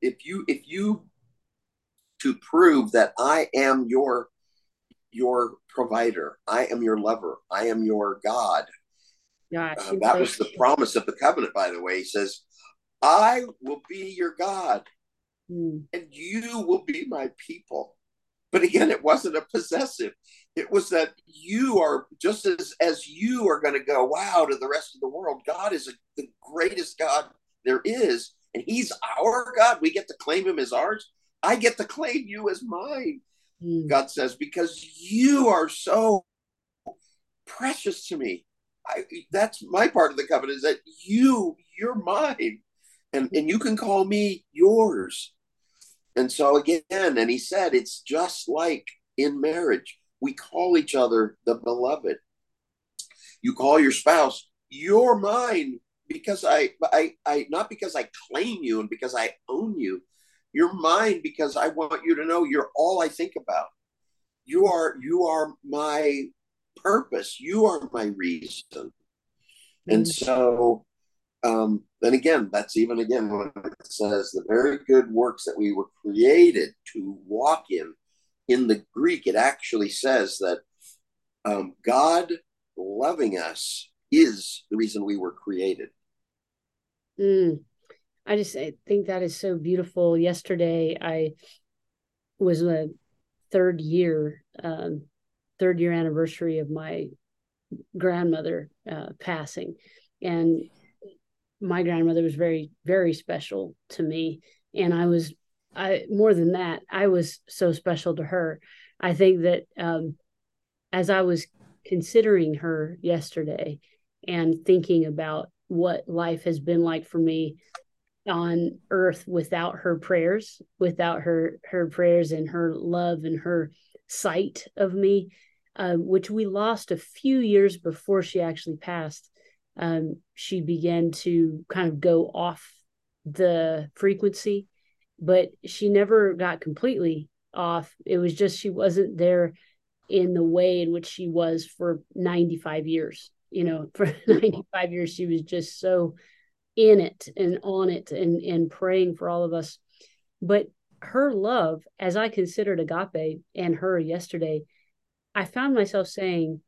If you to prove that I am your provider. I am your lover. I am your God. Yeah, that was the promise of the covenant, by the way. He says, I will be your God and you will be my people. But again, it wasn't a possessive. It was that you are just as you are going to go, wow, to the rest of the world. God is the greatest God there is. And he's our God. We get to claim him as ours. I get to claim you as mine. God says, because you are so precious to me. That's my part of the covenant, is that you're mine, and you can call me yours. And so again, and he said, it's just like in marriage, we call each other the beloved. You call your spouse, you're mine, because I not because I claim you and because I own you. You're mine because I want you to know you're all I think about. You are my purpose. You are my reason. And so, and again, that's even again when it says the very good works that we were created to walk in. In the Greek, it actually says that God loving us is the reason we were created. I think that is so beautiful. Yesterday, I was a third year anniversary of my grandmother passing. And my grandmother was very, very special to me. And more than that, I was so special to her. I think that as I was considering her yesterday and thinking about what life has been like for me on earth without her prayers and her love and her sight of me, which we lost a few years before she actually passed. She began to kind of go off the frequency, but she never got completely off. It was just, she wasn't there in the way in which she was for 95 years, for 95 years, she was just so in it and on it and praying for all of us. But her love, as I considered agape and her yesterday, I found myself saying,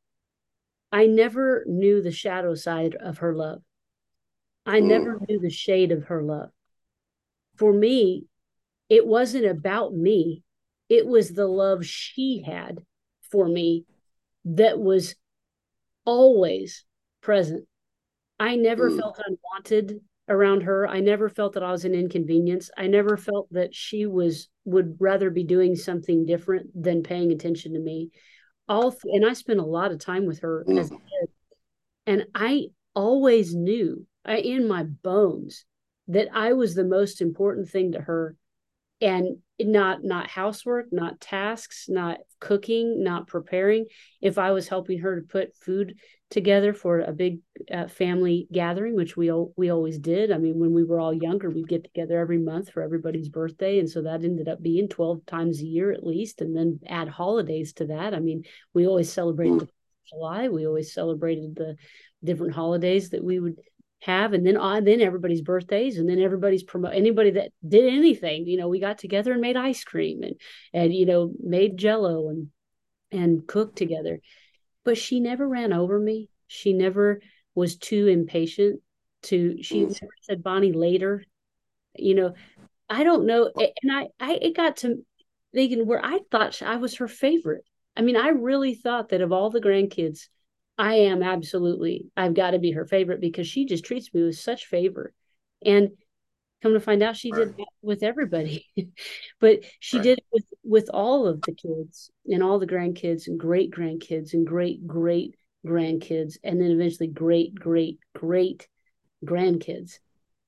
I never knew the shadow side of her love. I never knew the shade of her love. For me, it wasn't about me. It was the love she had for me that was always present. I never felt unwanted around her. I never felt that I was an inconvenience. I never felt that she would rather be doing something different than paying attention to me. And I spent a lot of time with her as a kid. And I always knew in my bones that I was the most important thing to her, and not housework, not tasks, not cooking, not preparing. If I was helping her to put food together for a big family gathering, which we always did. I mean, when we were all younger, we'd get together every month for everybody's birthday. And so that ended up being 12 times a year at least, and then add holidays to that. I mean, we always celebrated the 4th of July. We always celebrated the different holidays that we would have. And then everybody's birthdays, and then everybody's anybody that did anything, we got together and made ice cream and made Jell-O and cooked together. But she never ran over me. She never was too impatient she never said, Bonnie, later, I don't know. And it got to thinking where I thought I was her favorite. I mean, I really thought that of all the grandkids, I've got to be her favorite, because she just treats me with such favor. And come to find out, she did that with everybody, but she did it with all of the kids and all the grandkids and great grandkids and great great grandkids, and then eventually great great great grandkids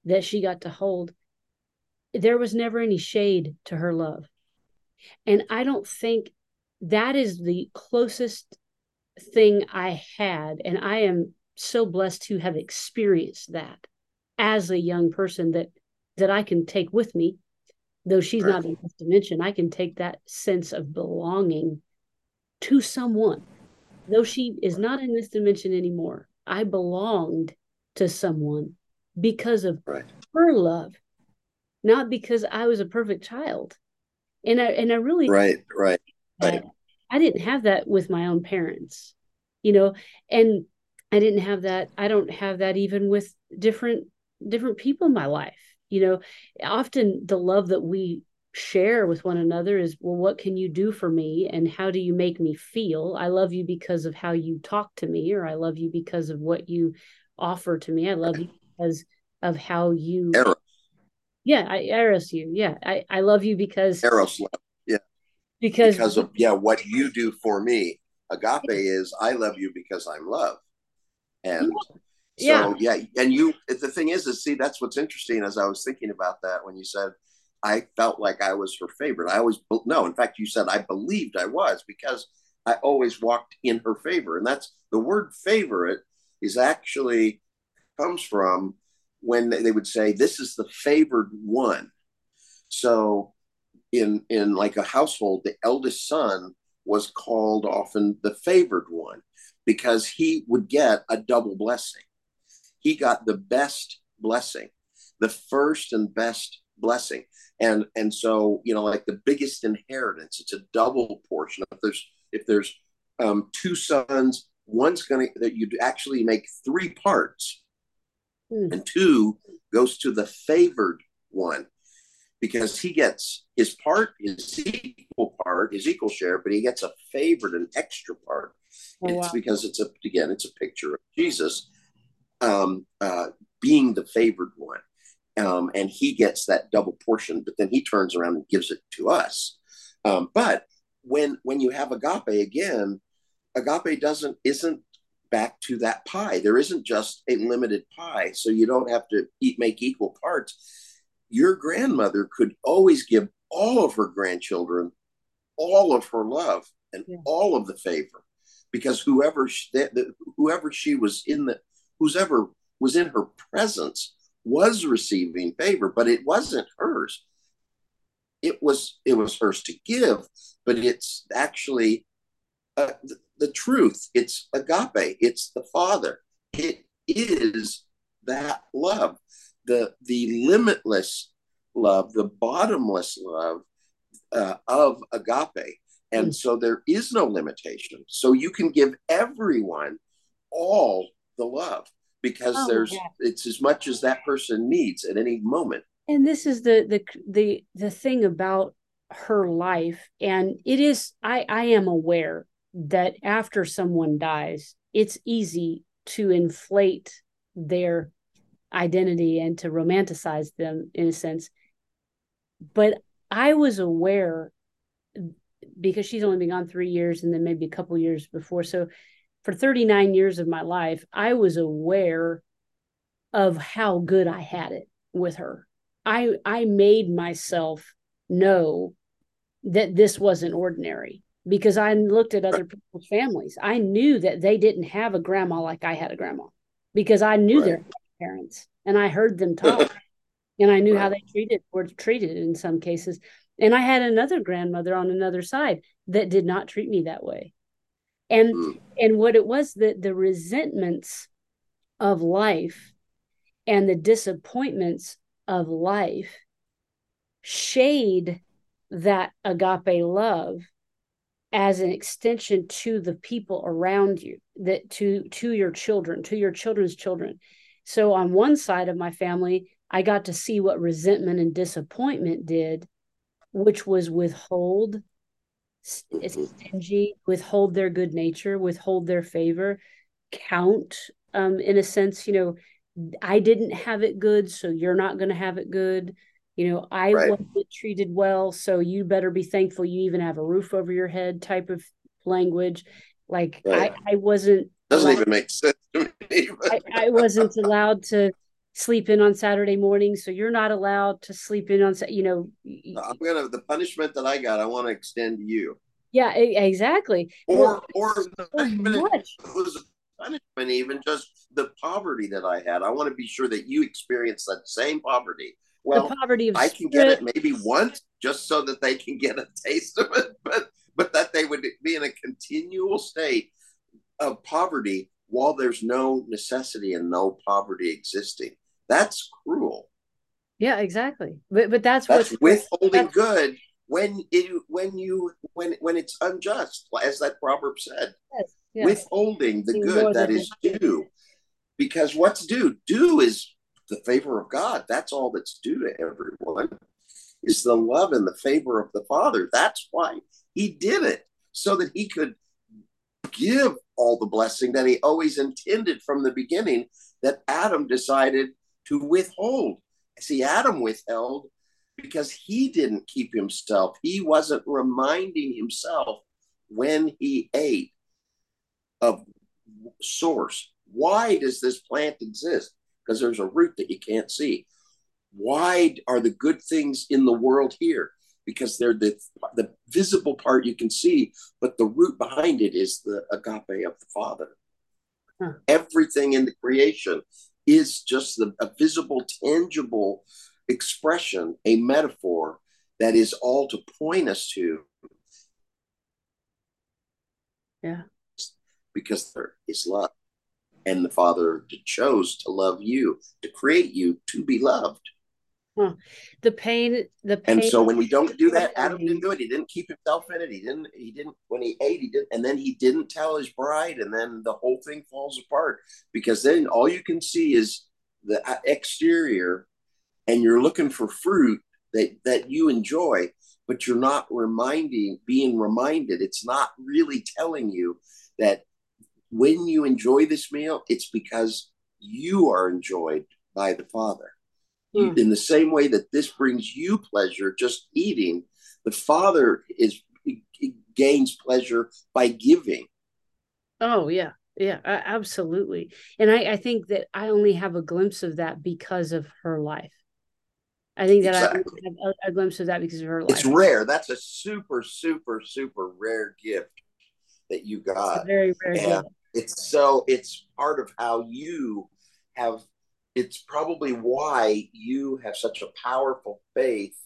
that she got to hold. There was never any shade to her love, and I don't think that is the closest thing I had, and I am so blessed to have experienced that as a young person that I can take with me, though she's not in this dimension. I can take that sense of belonging to someone, though she is not in this dimension anymore. I belonged to someone because of her love, not because I was a perfect child. And I really right. I didn't have that with my own parents, you know, and I didn't have that. I don't have that even with different people in my life. You know, often the love that we share with one another is, well, what can you do for me? And how do you make me feel? I love you because of how you talk to me, or I love you because of what you offer to me. I love you because of how you. Eros. Yeah. I Eros you. Yeah. I love you because. Eros love. Yeah. Because of, yeah, what you do for me. Agape is, I love you because I'm love. And so, yeah. And you, the thing is see, that's what's interesting as I was thinking about that when you said, I felt like I was her favorite. I always, no, in fact, you said I believed I was because I always walked in her favor. And that's the word favorite is actually comes from when they would say, this is the favored one. So in like a household, the eldest son was called often the favored one, because he would get a double blessing. He got the best blessing, the first and best blessing. And so, you know, like the biggest inheritance, it's a double portion. If there's two sons, you'd actually make three parts, and two goes to the favored one, because he gets his part, his equal share, but he gets a favored, an extra part. Oh, wow. It's because it's a picture of Jesus being the favored one. And he gets that double portion, but then he turns around and gives it to us. But when you have agape isn't back to that pie. There isn't just a limited pie. So you don't have to make equal parts. Your grandmother could always give all of her grandchildren, all of her love and all of the favor. Because whoever was in her presence was receiving favor, but it wasn't hers. It was hers to give, but it's actually the truth. It's agape. It's the Father. It is that love, the limitless love, the bottomless love of agape. And so there is no limitation. So you can give everyone all the love because it's as much as that person needs at any moment. And this is the thing about her life. And it is, I am aware that after someone dies, it's easy to inflate their identity and to romanticize them in a sense. But I was aware, because she's only been gone 3 years and then maybe a couple years before. So for 39 years of my life, I was aware of how good I had it with her. I made myself know that this wasn't ordinary because I looked at other people's families. I knew that they didn't have a grandma like I had a grandma because I knew their parents and I heard them talk and I knew how they were treated in some cases. And I had another grandmother on another side that did not treat me that way. And what it was, that the resentments of life and the disappointments of life shade that agape love as an extension to the people around you, that to your children, to your children's children. So on one side of my family, I got to see what resentment and disappointment did, which was stingy, withhold their good nature, withhold their favor, count. In a sense, you know, I didn't have it good, so you're not going to have it good. You know, I wasn't treated well, so you better be thankful you even have a roof over your head type of language. Like I wasn't. Doesn't even make sense to me. I wasn't allowed to sleep in on Saturday morning, so you're not allowed to sleep in on, you know. The punishment that I got, I want to extend to you. Yeah, exactly. It was a punishment, even just the poverty that I had. I want to be sure that you experience that same poverty. Well, the poverty of spirit. I can get it maybe once, just so that they can get a taste of it, but that they would be in a continual state of poverty while there's no necessity and no poverty existing. That's cruel. Yeah, exactly. But that's withholding good when it's unjust, as that proverb said, yes. Withholding the good that is due, because what's due? Due is the favor of God. That's all that's due to everyone, is the love and the favor of the Father. That's why he did it, so that he could give all the blessing that he always intended from the beginning, that Adam decided to withhold. See, Adam withheld because he didn't keep himself. He wasn't reminding himself when he ate of source. Why does this plant exist? Because there's a root that you can't see. Why are the good things in the world here? Because they're the visible part you can see, but the root behind it is the agape of the Father. Huh. Everything in the creation is just a visible, tangible expression, a metaphor that is all to point us to. Yeah. Because there is love. And the Father chose to love you, to create you, to be loved. Huh. The pain. And so when we don't do that, Adam didn't do it. He didn't keep himself in it. He didn't, when he ate, he didn't. And then he didn't tell his bride. And then the whole thing falls apart, because then all you can see is the exterior, and you're looking for fruit that you enjoy, but you're not being reminded. It's not really telling you that when you enjoy this meal, it's because you are enjoyed by the Father. In the same way that this brings you pleasure just eating, the Father gains pleasure by giving. Oh, yeah. Yeah, absolutely. And I think that I only have a glimpse of that because of her life. I think that exactly. I have a glimpse of that because of her life. It's rare. That's a super, super, super rare gift that you got. It's a very rare gift. It's part of how you have. It's probably why you have such a powerful faith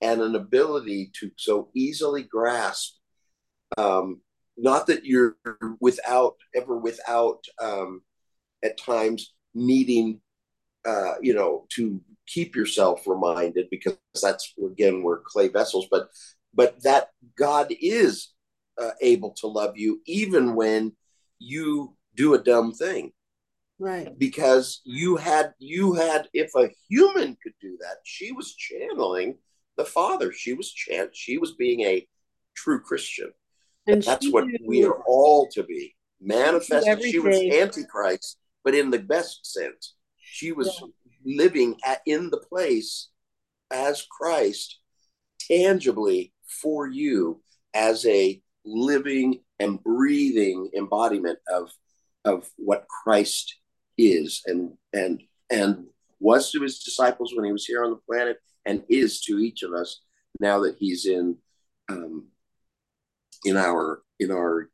and an ability to so easily grasp. Not that you're without at times needing, to keep yourself reminded, because that's, again, we're clay vessels, but that God is able to love you even when you do a dumb thing. Right. Because you had, if a human could do that, she was channeling the Father. She was being a true Christian. And that's what we are all to be. Manifested. She was Antichrist, but in the best sense. She was living in the place as Christ, tangibly for you, as a living and breathing embodiment of what Christ is and was to his disciples when he was here on the planet, and is to each of us now that he's in our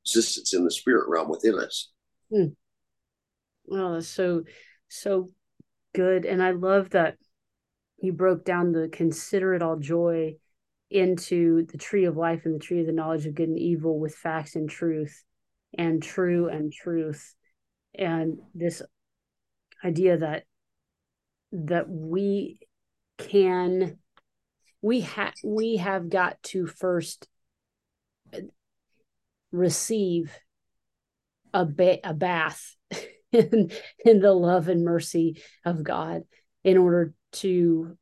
existence in the spirit realm within us. Well, that's so good. And I love that you broke down the consider it all joy into the tree of life and the tree of the knowledge of good and evil, with facts and truth, and true and truth, and this idea that we have got to first receive a bath in the love and mercy of God in order to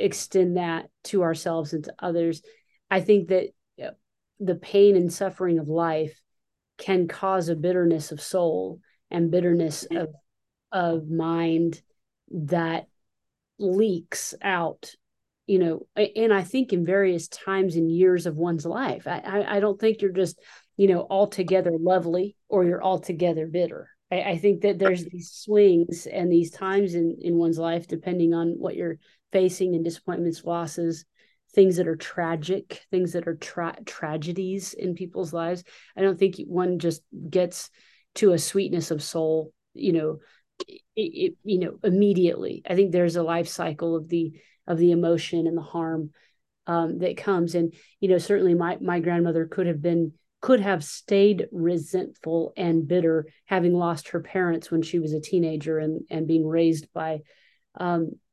extend that to ourselves and to others. I think that the pain and suffering of life can cause a bitterness of soul and bitterness of mind that leaks out, and I think in various times and years of one's life. I don't think you're just, altogether lovely or you're altogether bitter. I think that there's these swings and these times in one's life, depending on what you're facing, and disappointments, losses, things that are tragic, things that are tragedies in people's lives. I don't think one just gets to a sweetness of soul, immediately. I think there's a life cycle of the emotion and the harm that comes. And, certainly my grandmother could have stayed resentful and bitter, having lost her parents when she was a teenager and being raised by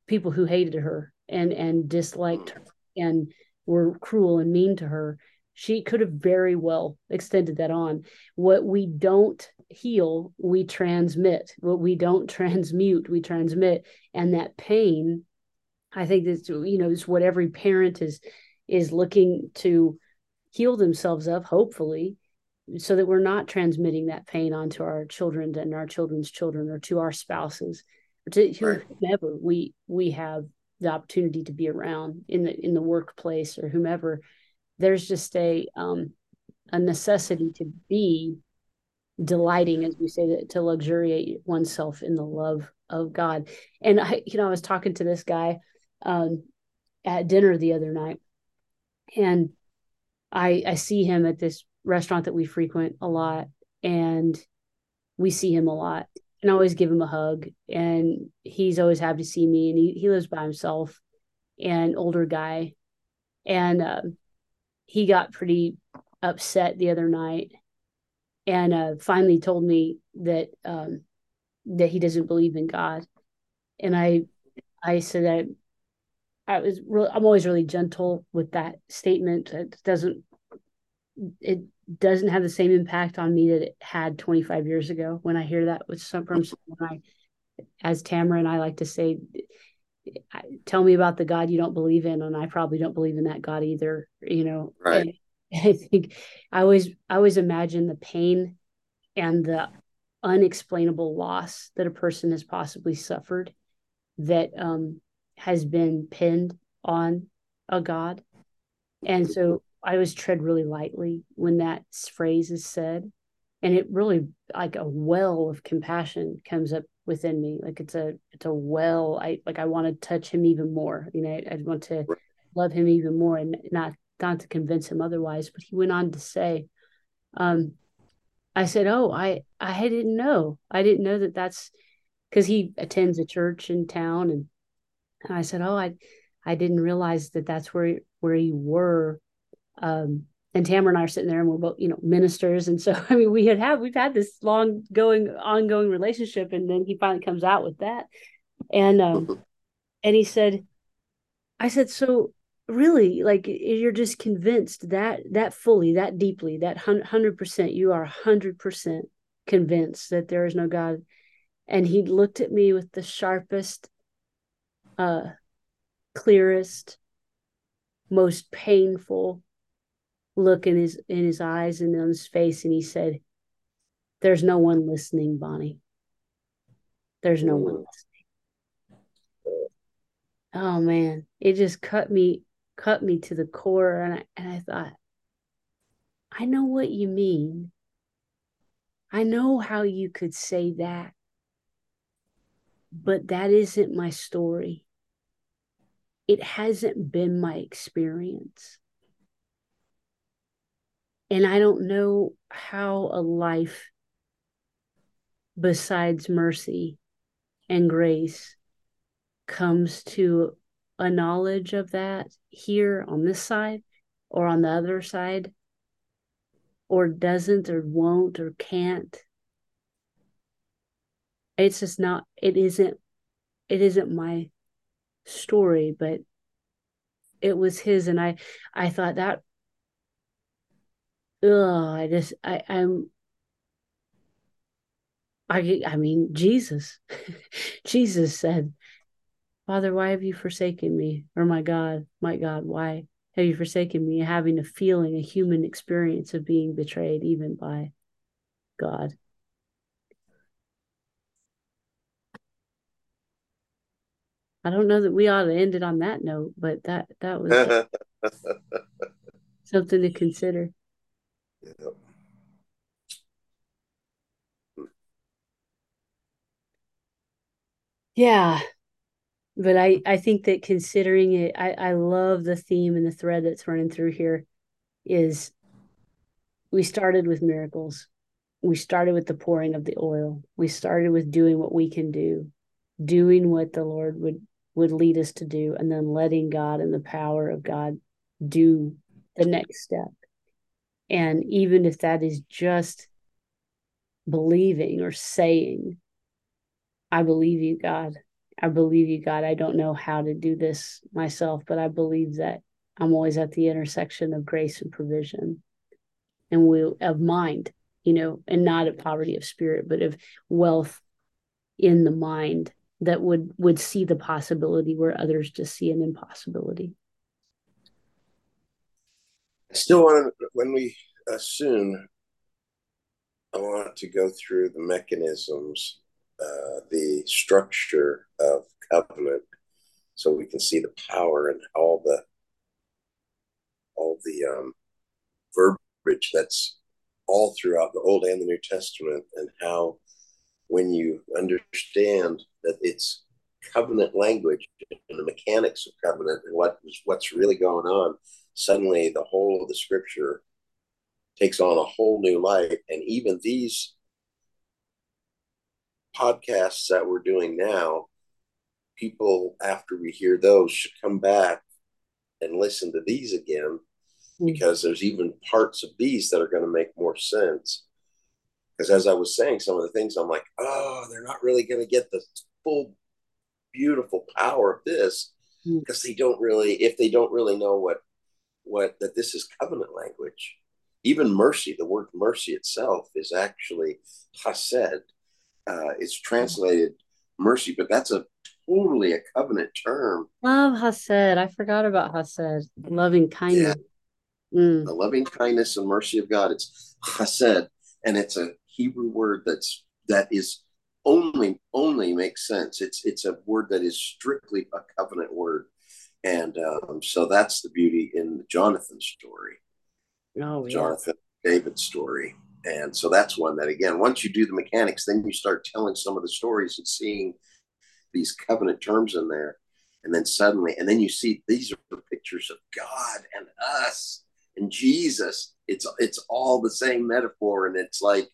people who hated her and disliked her. And were cruel and mean to her. She could have very well extended that on. What we don't heal, we transmit. What we don't transmute, we transmit. And that pain, I think that's, you know, is what every parent is looking to heal themselves of, hopefully, so that we're not transmitting that pain onto our children and our children's children, or to our spouses, or to whomever we have the opportunity to be around in the workplace or whomever. There's just a necessity to be delighting, as we say, to luxuriate oneself in the love of God. And I was talking to this guy at dinner the other night, and I see him at this restaurant that we frequent a lot, and we see him a lot, and I always give him a hug, and he's always happy to see me. And he lives by himself, an older guy, and he got pretty upset the other night, and finally told me that he doesn't believe in God. And I said that I'm always really gentle with that statement. It doesn't have the same impact on me that it had 25 years ago when I hear that with some from someone. As Tamara and I like to say, tell me about the God you don't believe in, and I probably don't believe in that God either, you know. Right. And I think I always imagine the pain and the unexplainable loss that a person has possibly suffered that has been pinned on a God. And so I always tread really lightly when that phrase is said, and it really, like, a well of compassion comes up within me. Like it's a well, I want to touch him even more. You know, I want to love him even more, and not to convince him otherwise. But he went on to say, I said, oh, I didn't know. I didn't know that that's, because he attends a church in town. And I said, oh, I didn't realize that that's where you were. And Tamara and I are sitting there, and we're both, you know, ministers. And so, I mean, we've had this long ongoing relationship, and then he finally comes out with that. And, and he said, I said, so really, like, you're just convinced that fully, that deeply, that 100%, you are 100% convinced that there is no God. And he looked at me with the sharpest, clearest, most painful look in his eyes and on his face, and he said, there's no one listening, Bonnie. There's no one listening. Oh man, it just cut me to the core, and I thought, I know what you mean. I know how you could say that, but that isn't my story. It hasn't been my experience. And I don't know how a life besides mercy and grace comes to a knowledge of that here on this side or on the other side, or doesn't or won't or can't. It's just not, it isn't my story, but it was his. And I thought that, I mean, Jesus said, Father, why have you forsaken me? Or my God, why have you forsaken me? Having a human experience of being betrayed even by God. I don't know that we ought to end it on that note, but that was something to consider. Yep. Yeah, but I think that considering it, I love the theme and the thread that's running through here is, we started with miracles. We started with the pouring of the oil. We started with doing what we can do, doing what the Lord would lead us to do, and then letting God and the power of God do the next step. And even if that is just believing or saying, I believe you, God. I believe you, God. I don't know how to do this myself, but I believe that I'm always at the intersection of grace and provision and will of mind, you know, and not of poverty of spirit, but of wealth in the mind that would see the possibility where others just see an impossibility. I still want to, when we assume, I want to go through the mechanisms, the structure of covenant, so we can see the power and all the verbiage that's all throughout the Old and the New Testament, and how when you understand that it's covenant language and the mechanics of covenant and what's really going on, suddenly the whole of the scripture takes on a whole new light. And even these podcasts that we're doing now, people, after we hear those, should come back and listen to these again, because there's even parts of these that are going to make more sense. Because as I was saying, some of the things I'm like, oh, they're not really going to get the full, beautiful power of this, because they don't really, if they don't really know what that this is covenant language. Even mercy, the word mercy itself is actually chesed. It's translated mercy, but that's a totally a covenant term. Love chesed. I forgot about chesed. Loving kindness. Yeah. The loving kindness and mercy of God. It's chesed, and it's a Hebrew word that only makes sense. It's a word that is strictly a covenant word, and so that's the beauty in Jonathan's story. Oh, yeah. Jonathan, David's story. And so that's one that, again, once you do the mechanics, then you start telling some of the stories and seeing these covenant terms in there. And then suddenly, and then you see these are the pictures of God and us and Jesus. It's all the same metaphor. And it's like,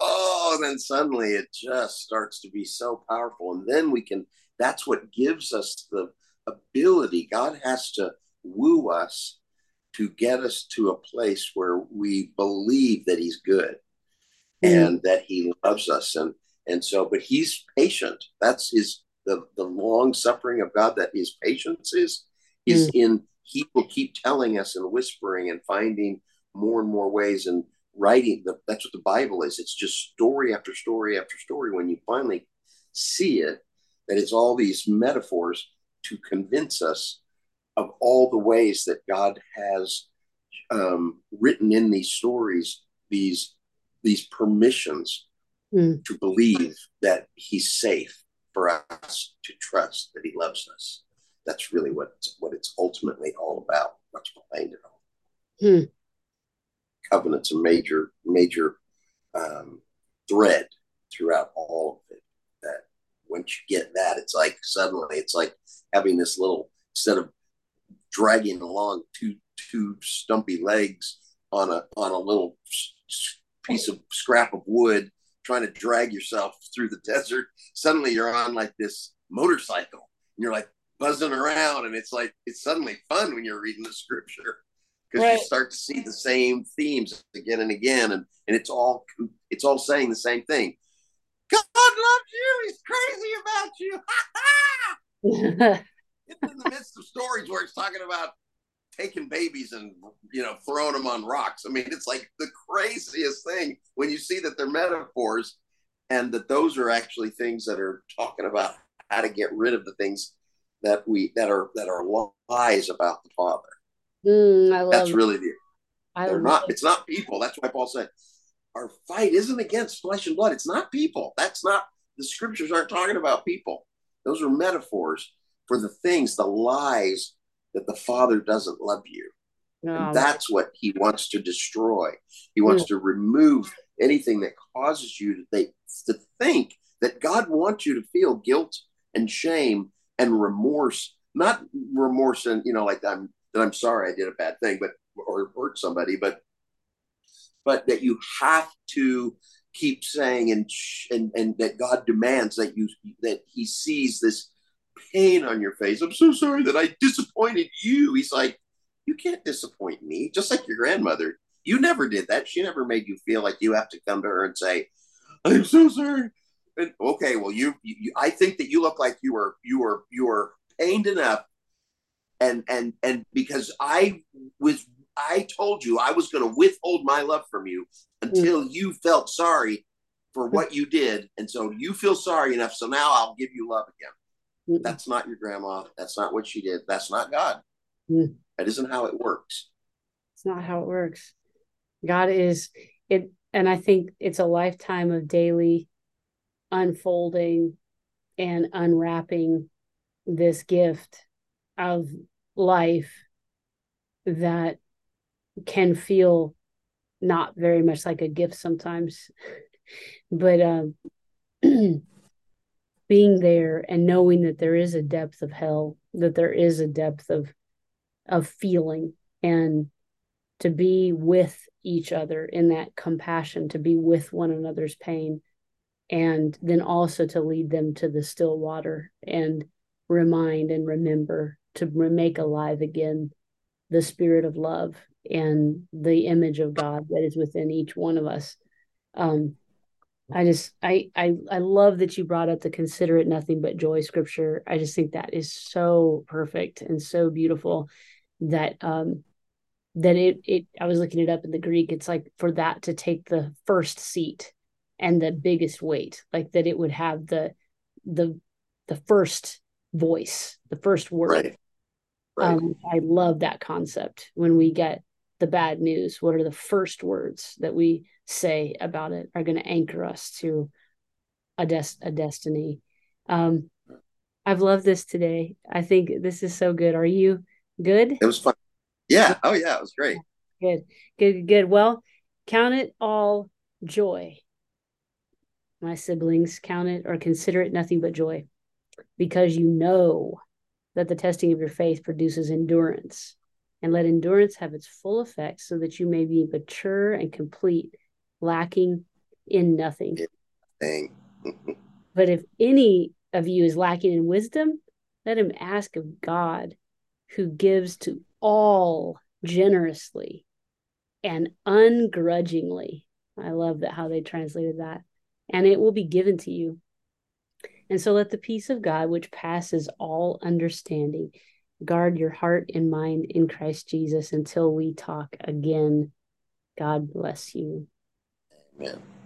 oh, and then suddenly it just starts to be so powerful. And then that's what gives us the ability. God has to woo us to get us to a place where we believe that he's good and that he loves us. And so, but he's patient. That's the long suffering of God, that his patience is in, he will keep telling us and whispering and finding more and more ways and writing. That's what the Bible is. It's just story after story after story. When you finally see it, that it's all these metaphors to convince us of all the ways that God has written in these stories, these permissions to believe that he's safe, for us to trust that he loves us. That's really what it's ultimately all about, what's behind it all. Covenant's a major thread throughout all of it. That once you get that, it's like suddenly it's like having this little, instead of dragging along two stumpy legs on a little piece of scrap of wood, trying to drag yourself through the desert. Suddenly you're on like this motorcycle and you're like buzzing around, and it's like, it's suddenly fun when you're reading the scripture, because right. You start to see the same themes again and again. And it's all saying the same thing. God loves you. He's crazy about you. Ha ha. It's in the midst of stories where it's talking about taking babies and, you know, throwing them on rocks. I mean, it's like the craziest thing when you see that they're metaphors, and that those are actually things that are talking about how to get rid of the things that are lies about the Father. It's not people. That's why Paul said our fight isn't against flesh and blood. It's not people. The scriptures aren't talking about people. Those are metaphors for the things, the lies that the Father doesn't love you. No. And that's what he wants to destroy. He wants to remove anything that causes you to think that God wants you to feel guilt and shame and remorse, not remorse and, you know, like I'm sorry I did a bad thing, but, or hurt somebody, but that you have to keep saying, and that God demands that he sees this pain on your face. I'm so sorry that I disappointed you. He's like, you can't disappoint me. Just like your grandmother, you never did that. She never made you feel like you have to come to her and say, I'm so sorry. And okay, well, I think that you look like you were pained enough And because I told you I was going to withhold my love from you until you felt sorry for what you did. And so you feel sorry enough. So now I'll give you love again. Mm-mm. That's not your grandma. That's not what she did. That's not God. Mm. That isn't how it works. It's not how it works. God is it. And I think it's a lifetime of daily unfolding and unwrapping this gift of life that can feel not very much like a gift sometimes, but being there and knowing that there is a depth of hell, that there is a depth of feeling, and to be with each other in that compassion, to be with one another's pain, and then also to lead them to the still water and remind and remember to make alive again the spirit of love and the image of God that is within each one of us. I love that you brought up the consider it nothing but joy scripture. I just think that is so perfect and so beautiful that I was looking it up in the Greek. It's like for that to take the first seat and the biggest weight, like that it would have the first voice, the first word. Right. I love that concept. When we get the bad news, what are the first words that we say about it are going to anchor us to a destiny. I've loved this today. I think this is so good. Are you good? It was fun. Yeah. Oh yeah. It was great. Good. Well, count it all joy, my siblings, count it or consider it nothing but joy, because you know that the testing of your faith produces endurance, and let endurance have its full effect so that you may be mature and complete, lacking in nothing. But if any of you is lacking in wisdom, let him ask of God, who gives to all generously and ungrudgingly. I love that how they translated that. And it will be given to you. And so let the peace of God, which passes all understanding, guard your heart and mind in Christ Jesus. Until we talk again, God bless you. Amen.